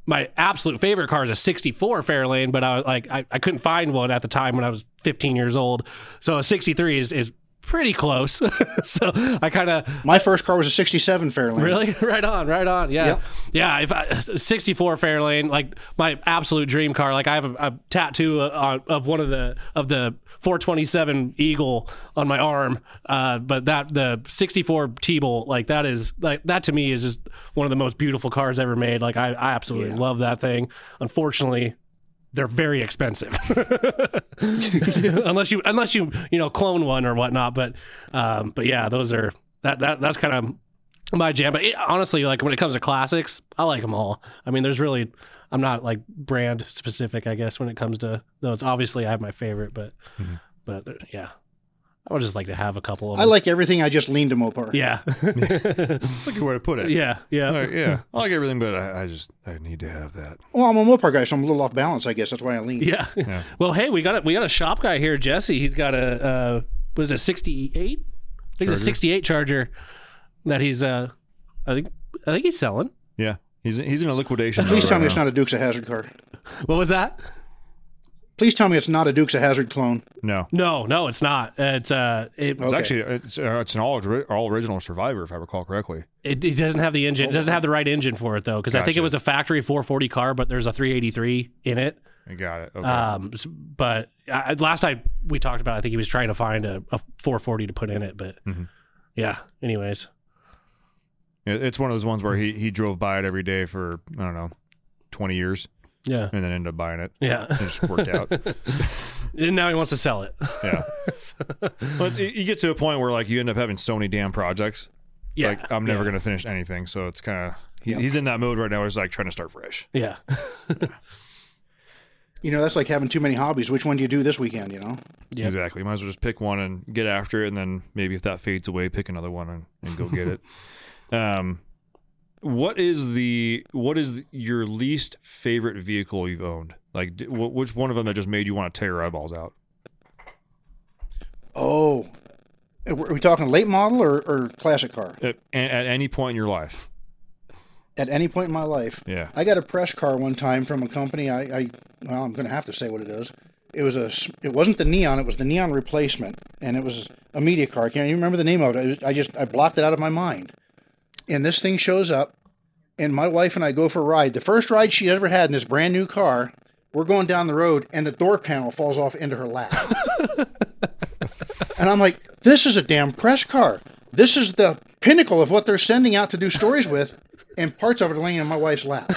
my absolute favorite car is a 64 Fairlane, but I was like, I couldn't find one at the time when I was 15 years old. So a 63 is pretty close. So I kind of... My first car was a 67 Fairlane. Really? Right on. Yeah. Yep. Yeah. 64 Fairlane, like my absolute dream car. Like I have a tattoo of one of the 427 Eagle on my arm. But the 64 T-Bolt, like that is like, that to me is just one of the most beautiful cars ever made. Like I absolutely love that thing. Unfortunately, they're very expensive unless you clone one or whatnot. But yeah, those are that's kind of my jam. But honestly, like when it comes to classics, I like them all. I mean, I'm not like brand specific, I guess, when it comes to those. Obviously I have my favorite, but yeah, I would just like to have a couple of them. I like everything. I just lean to Mopar. Yeah. That's a good way to put it. Yeah. Yeah. I like everything, but I need to have that. Well, I'm a Mopar guy, so I'm a little off balance, I guess. That's why I lean. Yeah. Well, hey, we got a shop guy here, Jesse. He's got a, what is it, 68? I think it's a 68 Charger that he's, I think he's selling. Yeah. He's in a liquidation. Please tell me it's not a Dukes of Hazzard car. What was that? Please tell me it's not a Dukes of Hazzard clone. No, it's not. It's actually an all original Survivor, if I recall correctly. It doesn't have the engine. It doesn't have the right engine for it though, because I think it was a factory 440 car, but there's a 383 in it. I got it. Okay. But last we talked about, I think he was trying to find a 440 to put in it, but yeah. Anyways, it's one of those ones where he drove by it every day for 20 years. Yeah. And then ended up buying it. Yeah. It just worked out. And now he wants to sell it. Yeah. But you get to a point where like you end up having so many damn projects. It's like, I'm never going to finish anything. So it's kind of, he's in that mode right now where he's like trying to start fresh. Yeah. That's like having too many hobbies. Which one do you do this weekend, Yeah. Exactly. Might as well just pick one and get after it. And then maybe if that fades away, pick another one and go get it. What is your least favorite vehicle you've owned? Like, which one of them that just made you want to tear your eyeballs out? Oh. Are we talking late model or classic car? At any point in your life. At any point in my life. Yeah. I got a press car one time from a company. I'm going to have to say what it is. It wasn't the Neon. It was the Neon replacement, and it was a media car. I can't even remember the name of it. I blocked it out of my mind. And this thing shows up, and my wife and I go for a ride. The first ride she ever had in this brand new car. We're going down the road, and the door panel falls off into her lap. And I'm like, this is a damn press car. This is the pinnacle of what they're sending out to do stories with, and parts of it are laying in my wife's lap.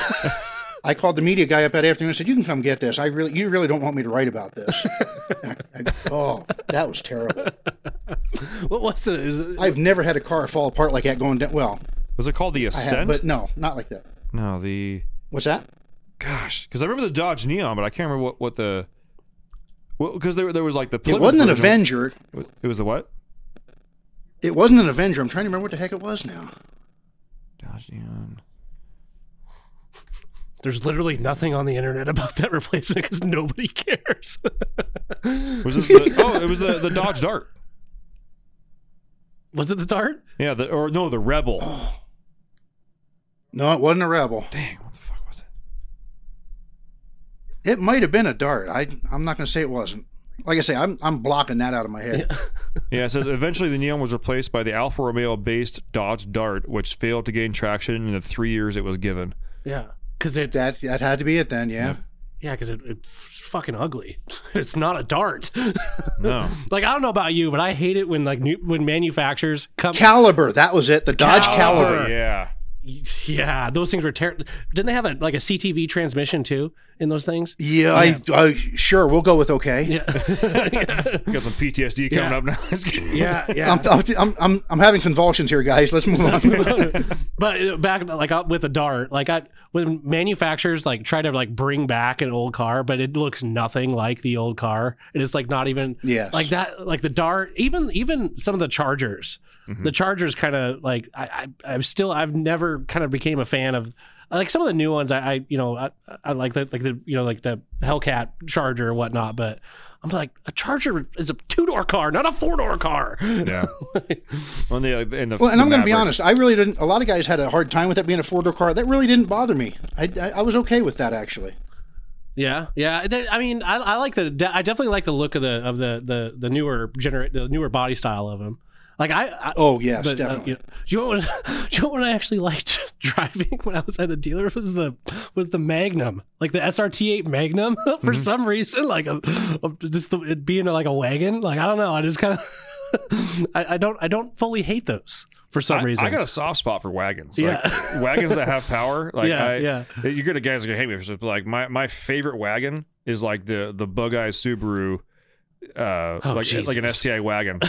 I called the media guy up that afternoon and said, you can come get this. You really don't want me to write about this. That was terrible. What was it? I've never had a car fall apart like that going down. Well. Was it called the Ascent? But no, not like that. No, What's that? Gosh, because I remember the Dodge Neon, but I can't remember because there was like the Plymouth. It wasn't an Avenger. It was the what? It wasn't an Avenger. I'm trying to remember what the heck it was now. Dodge Neon. There's literally nothing on the internet about that replacement because nobody cares. It was the Dodge Dart. Was it the Dart? Yeah, the Rebel. Oh. No, it wasn't a Rebel. Dang. It might have been a Dart. I'm not going to say it wasn't. Like I say, I'm blocking that out of my head. Yeah, it says eventually the Neon was replaced by the Alfa Romeo-based Dodge Dart, which failed to gain traction in the 3 years it was given. Yeah, because that had to be it then. Yeah. Yeah, because it's fucking ugly. It's not a Dart. No. Like, I don't know about you, but I hate it when when manufacturers come. Caliber, that was it. The Dodge Caliber. Yeah. Yeah, those things were terrible. Didn't they have a CTV transmission too in those things? Yeah, I sure, we'll go with okay. Yeah. Got some PTSD coming up now. Yeah. I'm having convulsions here, guys. Let's move on. But back with a Dart, when manufacturers try to bring back an old car, but it looks nothing like the old car, and it's not even like that. Like the Dart, even some of the Chargers. Mm-hmm. The Charger's kind of I've never kind of became a fan of some of the new ones. I like the Hellcat Charger or whatnot, but I'm like, a Charger is a 2-door car, not a 4-door car. Yeah. And I'm going to be honest. I really didn't. A lot of guys had a hard time with that being a 4-door car. That really didn't bother me. I was okay with that actually. Yeah. I mean, I definitely like the look of the newer the newer body style of them. Definitely. Do you know what I actually liked driving when I was at the dealer was the Magnum, the SRT8 Magnum. For some reason, it being a wagon. I don't know. I just kind of I don't fully hate those for some reason. I got a soft spot for wagons. Wagons that have power. You get guys that are gonna hate me for my favorite wagon is the Bug-Eye Subaru. An STI wagon.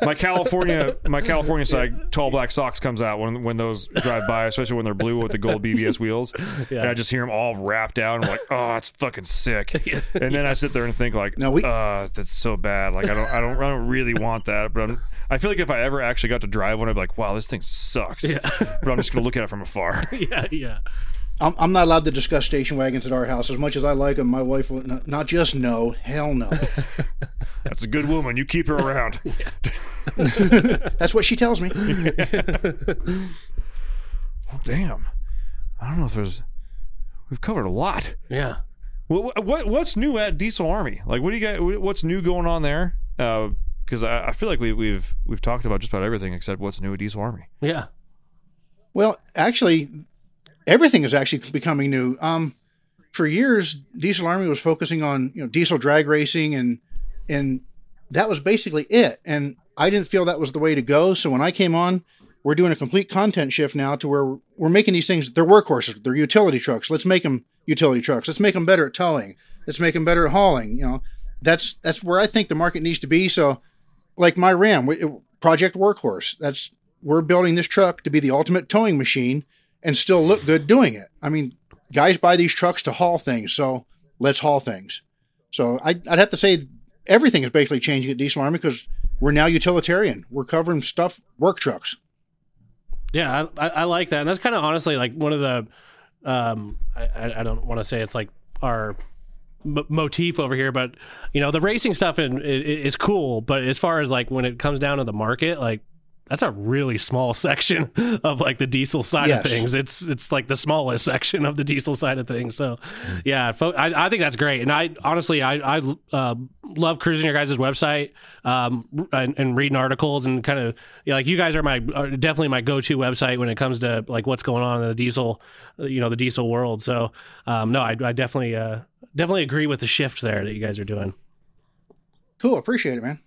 My California side tall black socks comes out when those drive by, especially when they're blue with the gold BBS wheels. Yeah. And I just hear them all wrapped out, and I'm like, oh, that's fucking sick. And then I sit there and think that's so bad. I don't really want that, but I feel like if I ever actually got to drive one, I'd be like, wow, this thing sucks. Yeah. But I'm just gonna look at it from afar. Yeah. I'm not allowed to discuss station wagons at our house. As much as I like them, my wife will not just no, hell no. That's a good woman. You keep her around. That's what she tells me. Yeah. Well, damn. I don't know if we've covered a lot. Yeah. What's new at Diesel Army? What do you got? What's new going on there? Because I feel like we've talked about just about everything except what's new at Diesel Army. Yeah. Well, actually. Everything is actually becoming new. For years, Diesel Army was focusing on diesel drag racing, and that was basically it. And I didn't feel that was the way to go. So when I came on, we're doing a complete content shift now to where we're making these things. They're workhorses. They're utility trucks. Let's make them utility trucks. Let's make them better at towing. Let's make them better at hauling. That's where I think the market needs to be. So my Ram, Project Workhorse. We're building this truck to be the ultimate towing machine. And still look good doing it. I mean, guys buy these trucks to haul things, so let's haul things. So I'd have to say everything is basically changing at Diesel Army because we're now utilitarian. We're covering stuff, work trucks. Yeah, I like that. And that's kind of honestly one of the, I don't want to say it's our motif over here, but you know, the racing stuff is cool, but as far as like when it comes down to the market, like that's a really small section of like the diesel side of things. It's like the smallest section of the diesel side of things. So yeah, I think that's great. And I honestly, I love cruising your guys' website and reading articles and kind of, you know, like you guys are definitely my go-to website when it comes to like what's going on in the diesel, you know, the diesel world. So no, I definitely agree with the shift there that you guys are doing. Cool. Appreciate it, man.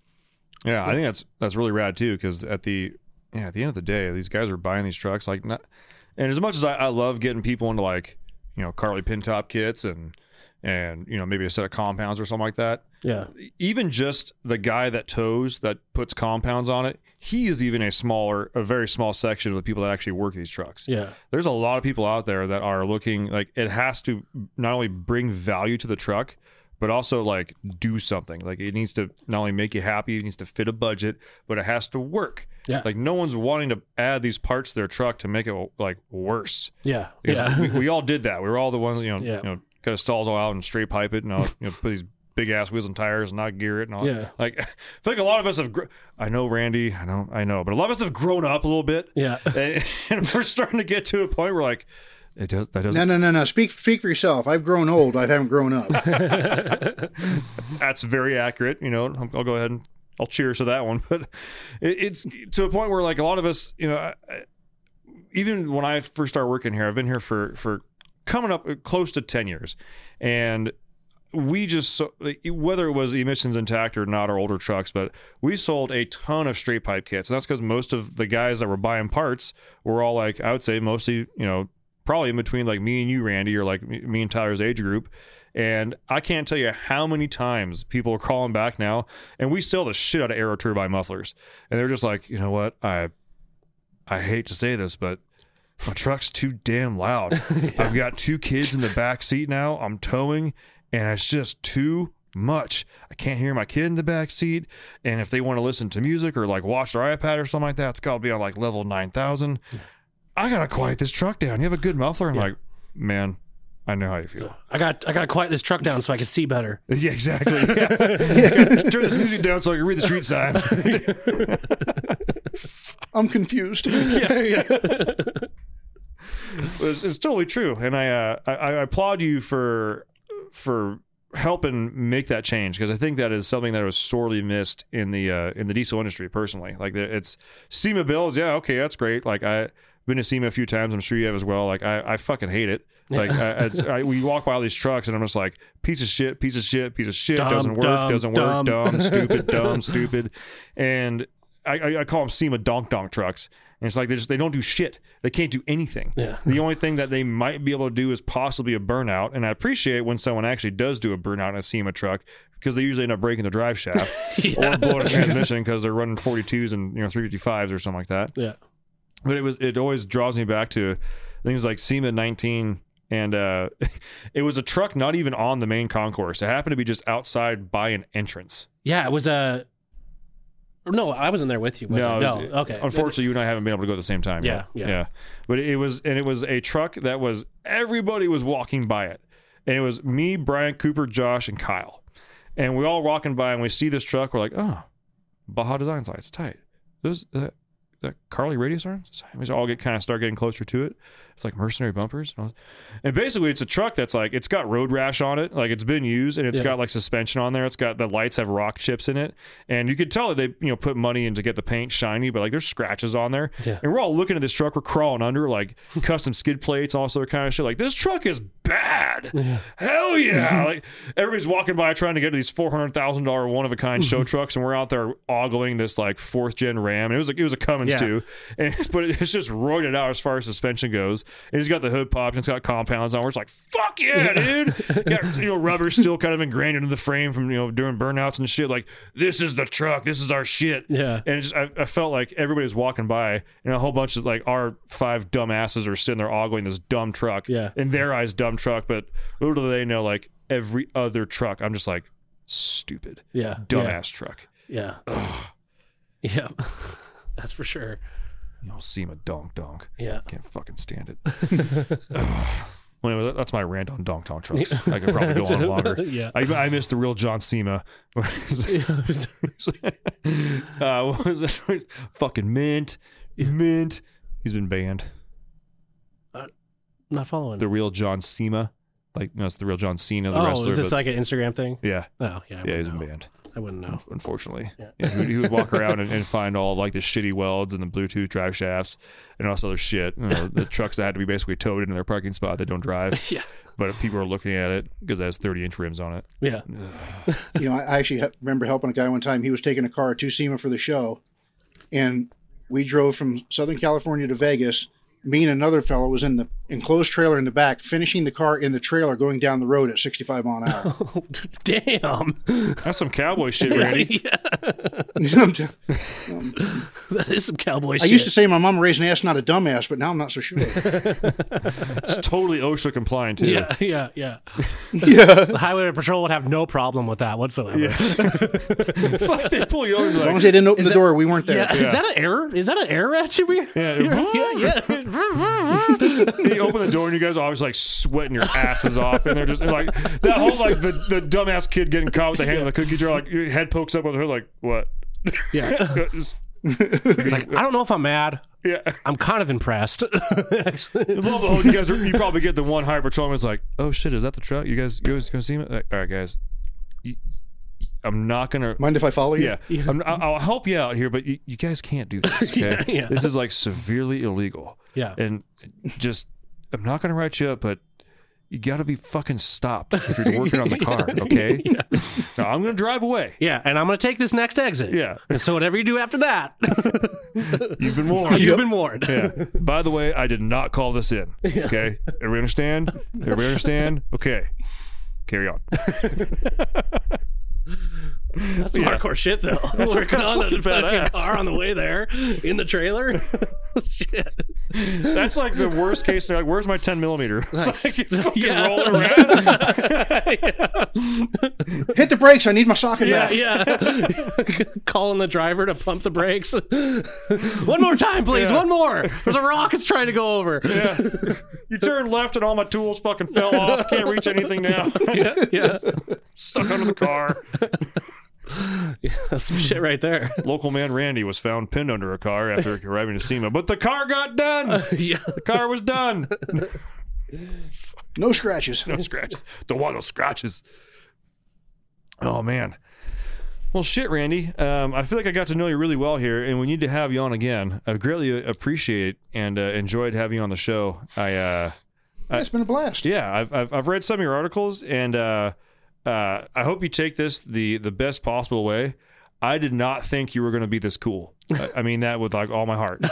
Yeah, I think that's really rad too, because at the end of the day, these guys are buying these trucks like not, and as much as I love getting people into like, you know, Carly pin top kits and you know, maybe a set of compounds or something like that. Yeah. Even just the guy that tows, that puts compounds on it, he is even a very small section of the people that actually work these trucks. Yeah. There's a lot of people out there that are looking like it has to not only bring value to the truck, but also like do something. Like it needs to not only make you happy, it needs to fit a budget, but it has to work. Yeah. Like no one's wanting to add these parts to their truck to make it like worse. Yeah. Yeah. we all did that. We were all the ones, you know, cut a stalls all out and straight pipe it and all, you know, put these big ass wheels and tires and not gear it and all. Yeah. Like I feel like a lot of us have I know, Randy, I know, but a lot of us have grown up a little bit. Yeah. And we're starting to get to a point where like, No. Speak for yourself. I've grown old. I haven't grown up. That's very accurate. You know, I'll go ahead and I'll cheers to that one. But it's to a point where like a lot of us, you know, even when I first started working here, I've been here for coming up close to 10 years. And we whether it was emissions intact or not, our older trucks, but we sold a ton of straight pipe kits. And that's because most of the guys that were buying parts were all like, I would say mostly, you know, probably in between like me and you, Randy, or like me and Tyler's age group. And I can't tell you how many times people are calling back now, and we sell the shit out of aero turbine mufflers, and they're just like, you know what, I hate to say this, but my truck's too damn loud. Yeah. I've got two kids in the back seat now, I'm towing, and it's just too much. I can't hear my kid in the back seat, and if they want to listen to music or like watch their iPad or something like that, it's got to be on like level 9,000. Yeah. I gotta quiet this truck down. You have a good muffler? I'm like, man, I know how you feel. I gotta quiet this truck down so I can see better. Yeah, exactly. Yeah. Turn this music down so I can read the street sign. I'm confused. Yeah. It's totally true, and I applaud you for helping make that change, because I think that is something that was sorely missed in the diesel industry. Personally, like it's SEMA bills. Yeah, okay, that's great. Like I've been to SEMA a few times. I'm sure you have as well. Like I fucking hate it. Like we walk by all these trucks and I'm just like, piece of shit. Doesn't work, dumb, stupid. And I call them SEMA donk trucks. And it's like they don't do shit. They can't do anything. Yeah. The only thing that they might be able to do is possibly a burnout. And I appreciate when someone actually does do a burnout in a SEMA truck, because they usually end up breaking the drive shaft or blowing a transmission because they're running 42s and 355s or something like that. Yeah. But it always draws me back to things like SEMA 19, and it was a truck not even on the main concourse. It happened to be just outside by an entrance. Yeah, it was No, I wasn't there with you. Okay. Unfortunately, you and I haven't been able to go at the same time. Yeah. But it was a truck that was everybody was walking by it, and it was me, Brian, Cooper, Josh, and Kyle, and we're all walking by, and we see this truck. We're like, oh, Baja Designs lights, tight. Those. That Carly radius arms? We all start getting closer to it. It's like mercenary bumpers. And basically it's a truck that's like, it's got road rash on it. Like it's been used, and it's got like suspension on there. It's got the lights have rock chips in it. And you could tell that they, you know, put money in to get the paint shiny, but like there's scratches on there. Yeah. And we're all looking at this truck. We're crawling under like custom skid plates, all sort of kind of shit. Like this truck is bad. Yeah. Hell yeah. Like everybody's walking by trying to get to these $400,000 one of a kind show trucks. And we're out there ogling this like 4th gen Ram. And it was a Cummins too, but it's just roided out as far as suspension goes. And he's got the hood popped and it's got compounds on. We're just like, fuck yeah, dude. Got, you know, rubber still kind of ingrained into the frame from, you know, during burnouts and shit. Like, this is the truck. This is our shit. Yeah. And it's just, I felt like everybody was walking by, and a whole bunch of like our five dumbasses are sitting there ogling this dumb truck. Yeah. In their eyes, dumb truck, but little do they know, like every other truck, I'm just like, stupid. Yeah. Dumbass truck. Yeah. Ugh. Yeah. That's for sure. You don't seem a donk. Yeah. Can't fucking stand it. Well, that's my rant on donk tonk trucks. I could probably go on longer. Yeah. I miss the real John SEMA. What was that? Fucking mint. Mint. He's been banned. I'm not following. The real John SEMA. Like, no, it's the real John Cena, the wrestler. Oh, is this like an Instagram thing? Yeah. Oh, yeah. Yeah, he's been banned. I wouldn't know. Unfortunately. Yeah. Yeah, he would walk around and find all, like, the shitty welds and the Bluetooth drive shafts and all this other shit. You know, the trucks that had to be basically towed into their parking spot that don't drive. Yeah. But if people are looking at it because it has 30-inch rims on it. Yeah. You know, I actually remember helping a guy one time. He was taking a car to SEMA for the show, and we drove from Southern California to Vegas. Me and another fellow was in the enclosed trailer in the back, finishing the car in the trailer, going down the road at 65 mile an hour. Oh, damn. That's some cowboy shit, Randy. That is some cowboy shit. I used to say my mom raised an ass, not a dumbass, but now I'm not so sure. It's totally OSHA compliant, too. Yeah. The highway patrol would have no problem with that whatsoever. Yeah. Fuck, they pull you over. Like, as long as they didn't open the door, we weren't there. Yeah. Yeah. Is that an error? Is that an error ratchet? Yeah. You open the door and you guys are always like sweating your asses off, and they're just like that whole like the dumbass kid getting caught with the hand in the cookie jar, like your head pokes up on the hood, like what? Yeah. It's like, I don't know if I'm mad. Yeah, I'm kind of impressed. Actually, I love the whole, you probably get the one highway patrolman's like, oh shit, is that the truck? You guys gonna see me? Like, all right, guys. I'm not going to... Mind if I follow you? Yeah. I'll help you out here, but you guys can't do this, okay? Yeah. This is, like, severely illegal. Yeah. And just... I'm not going to write you up, but you got to be fucking stopped if you're working on the car, okay? Yeah. Now, I'm going to drive away. Yeah, and I'm going to take this next exit. Yeah. And so whatever you do after that... You've been warned. You've been warned. Yeah. By the way, I did not call this in, okay? Everybody understand? Okay. Carry on. That's some hardcore shit, though. That's working on a fucking car on the way there in the trailer. Shit. That's like the worst case. They're like, where's my 10 millimeter? It's like you fucking rolling around. Hit the brakes. I need my socket back. Yeah. Calling the driver to pump the brakes. One more time, please. Yeah. One more. There's a rock it's trying to go over. Yeah. You turn left and all my tools fucking fell off. Can't reach anything now. Yeah. Stuck under the car. Yeah, that's some shit right there. Local man Randy was found pinned under a car after arriving to SEMA, but the car got done. The car was done. No scratches. There were no scratches. Oh man. Well, shit, Randy. I feel like I got to know you really well here, and we need to have you on again. I greatly appreciate and enjoyed having you on the show. It's been a blast. Yeah, I've read some of your articles and. I hope you take this the best possible way. I did not think you were going to be this cool. I mean that with like all my heart.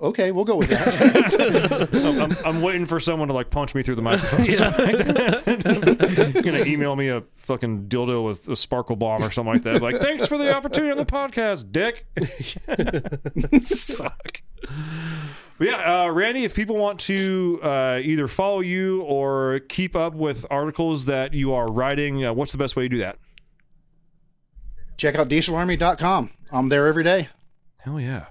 Okay, we'll go with that. I'm waiting for someone to like punch me through the microphone. You're gonna email me a fucking dildo with a sparkle bomb or something like that. Like, thanks for the opportunity on the podcast, dick. Fuck. Yeah, Randy, if people want to either follow you or keep up with articles that you are writing, what's the best way to do that? Check out dieselarmy.com. I'm there every day. Hell yeah.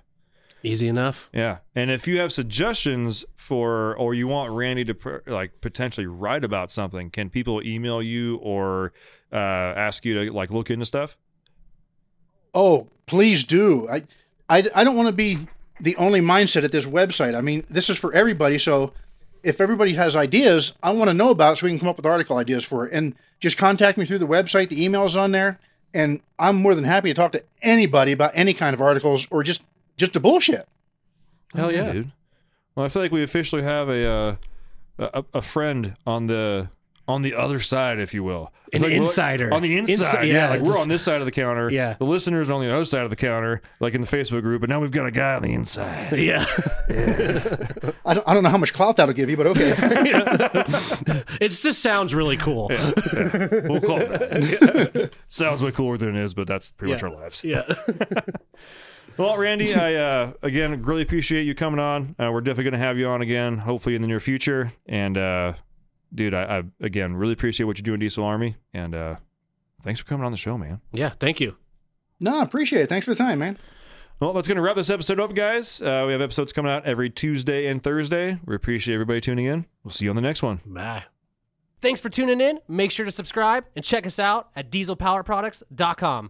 Easy enough. Yeah. And if you have suggestions for, or you want Randy to potentially write about something, can people email you or ask you to like look into stuff? Oh, please do. I don't want to be... the only mindset at this website. I mean, this is for everybody. So if everybody has ideas, I want to know about it so we can come up with article ideas for it. And just contact me through the website. The email's on there. And I'm more than happy to talk to anybody about any kind of articles or just the bullshit. Hell yeah, dude. Well, I feel like we officially have a friend on the other side, if you will. An insider. Like, on the inside, yeah. Like we're on this side of the counter. Yeah. The listeners are on the other side of the counter, like in the Facebook group, but now we've got a guy on the inside. Yeah. I don't know how much clout that'll give you, but okay. It just sounds really cool. Yeah. We'll call it that. Yeah. Sounds way cooler than it is, but that's pretty much our lives. Yeah. Well, Randy, I again really appreciate you coming on. We're definitely going to have you on again, hopefully in the near future, and dude, I again really appreciate what you do in Diesel Army, and thanks for coming on the show, man. Yeah, thank you. No, I appreciate it. Thanks for the time, man. Well, that's going to wrap this episode up, guys. We have episodes coming out every Tuesday and Thursday. We appreciate everybody tuning in. We'll see you on the next one. Bye. Thanks for tuning in. Make sure to subscribe and check us out at dieselpowerproducts.com.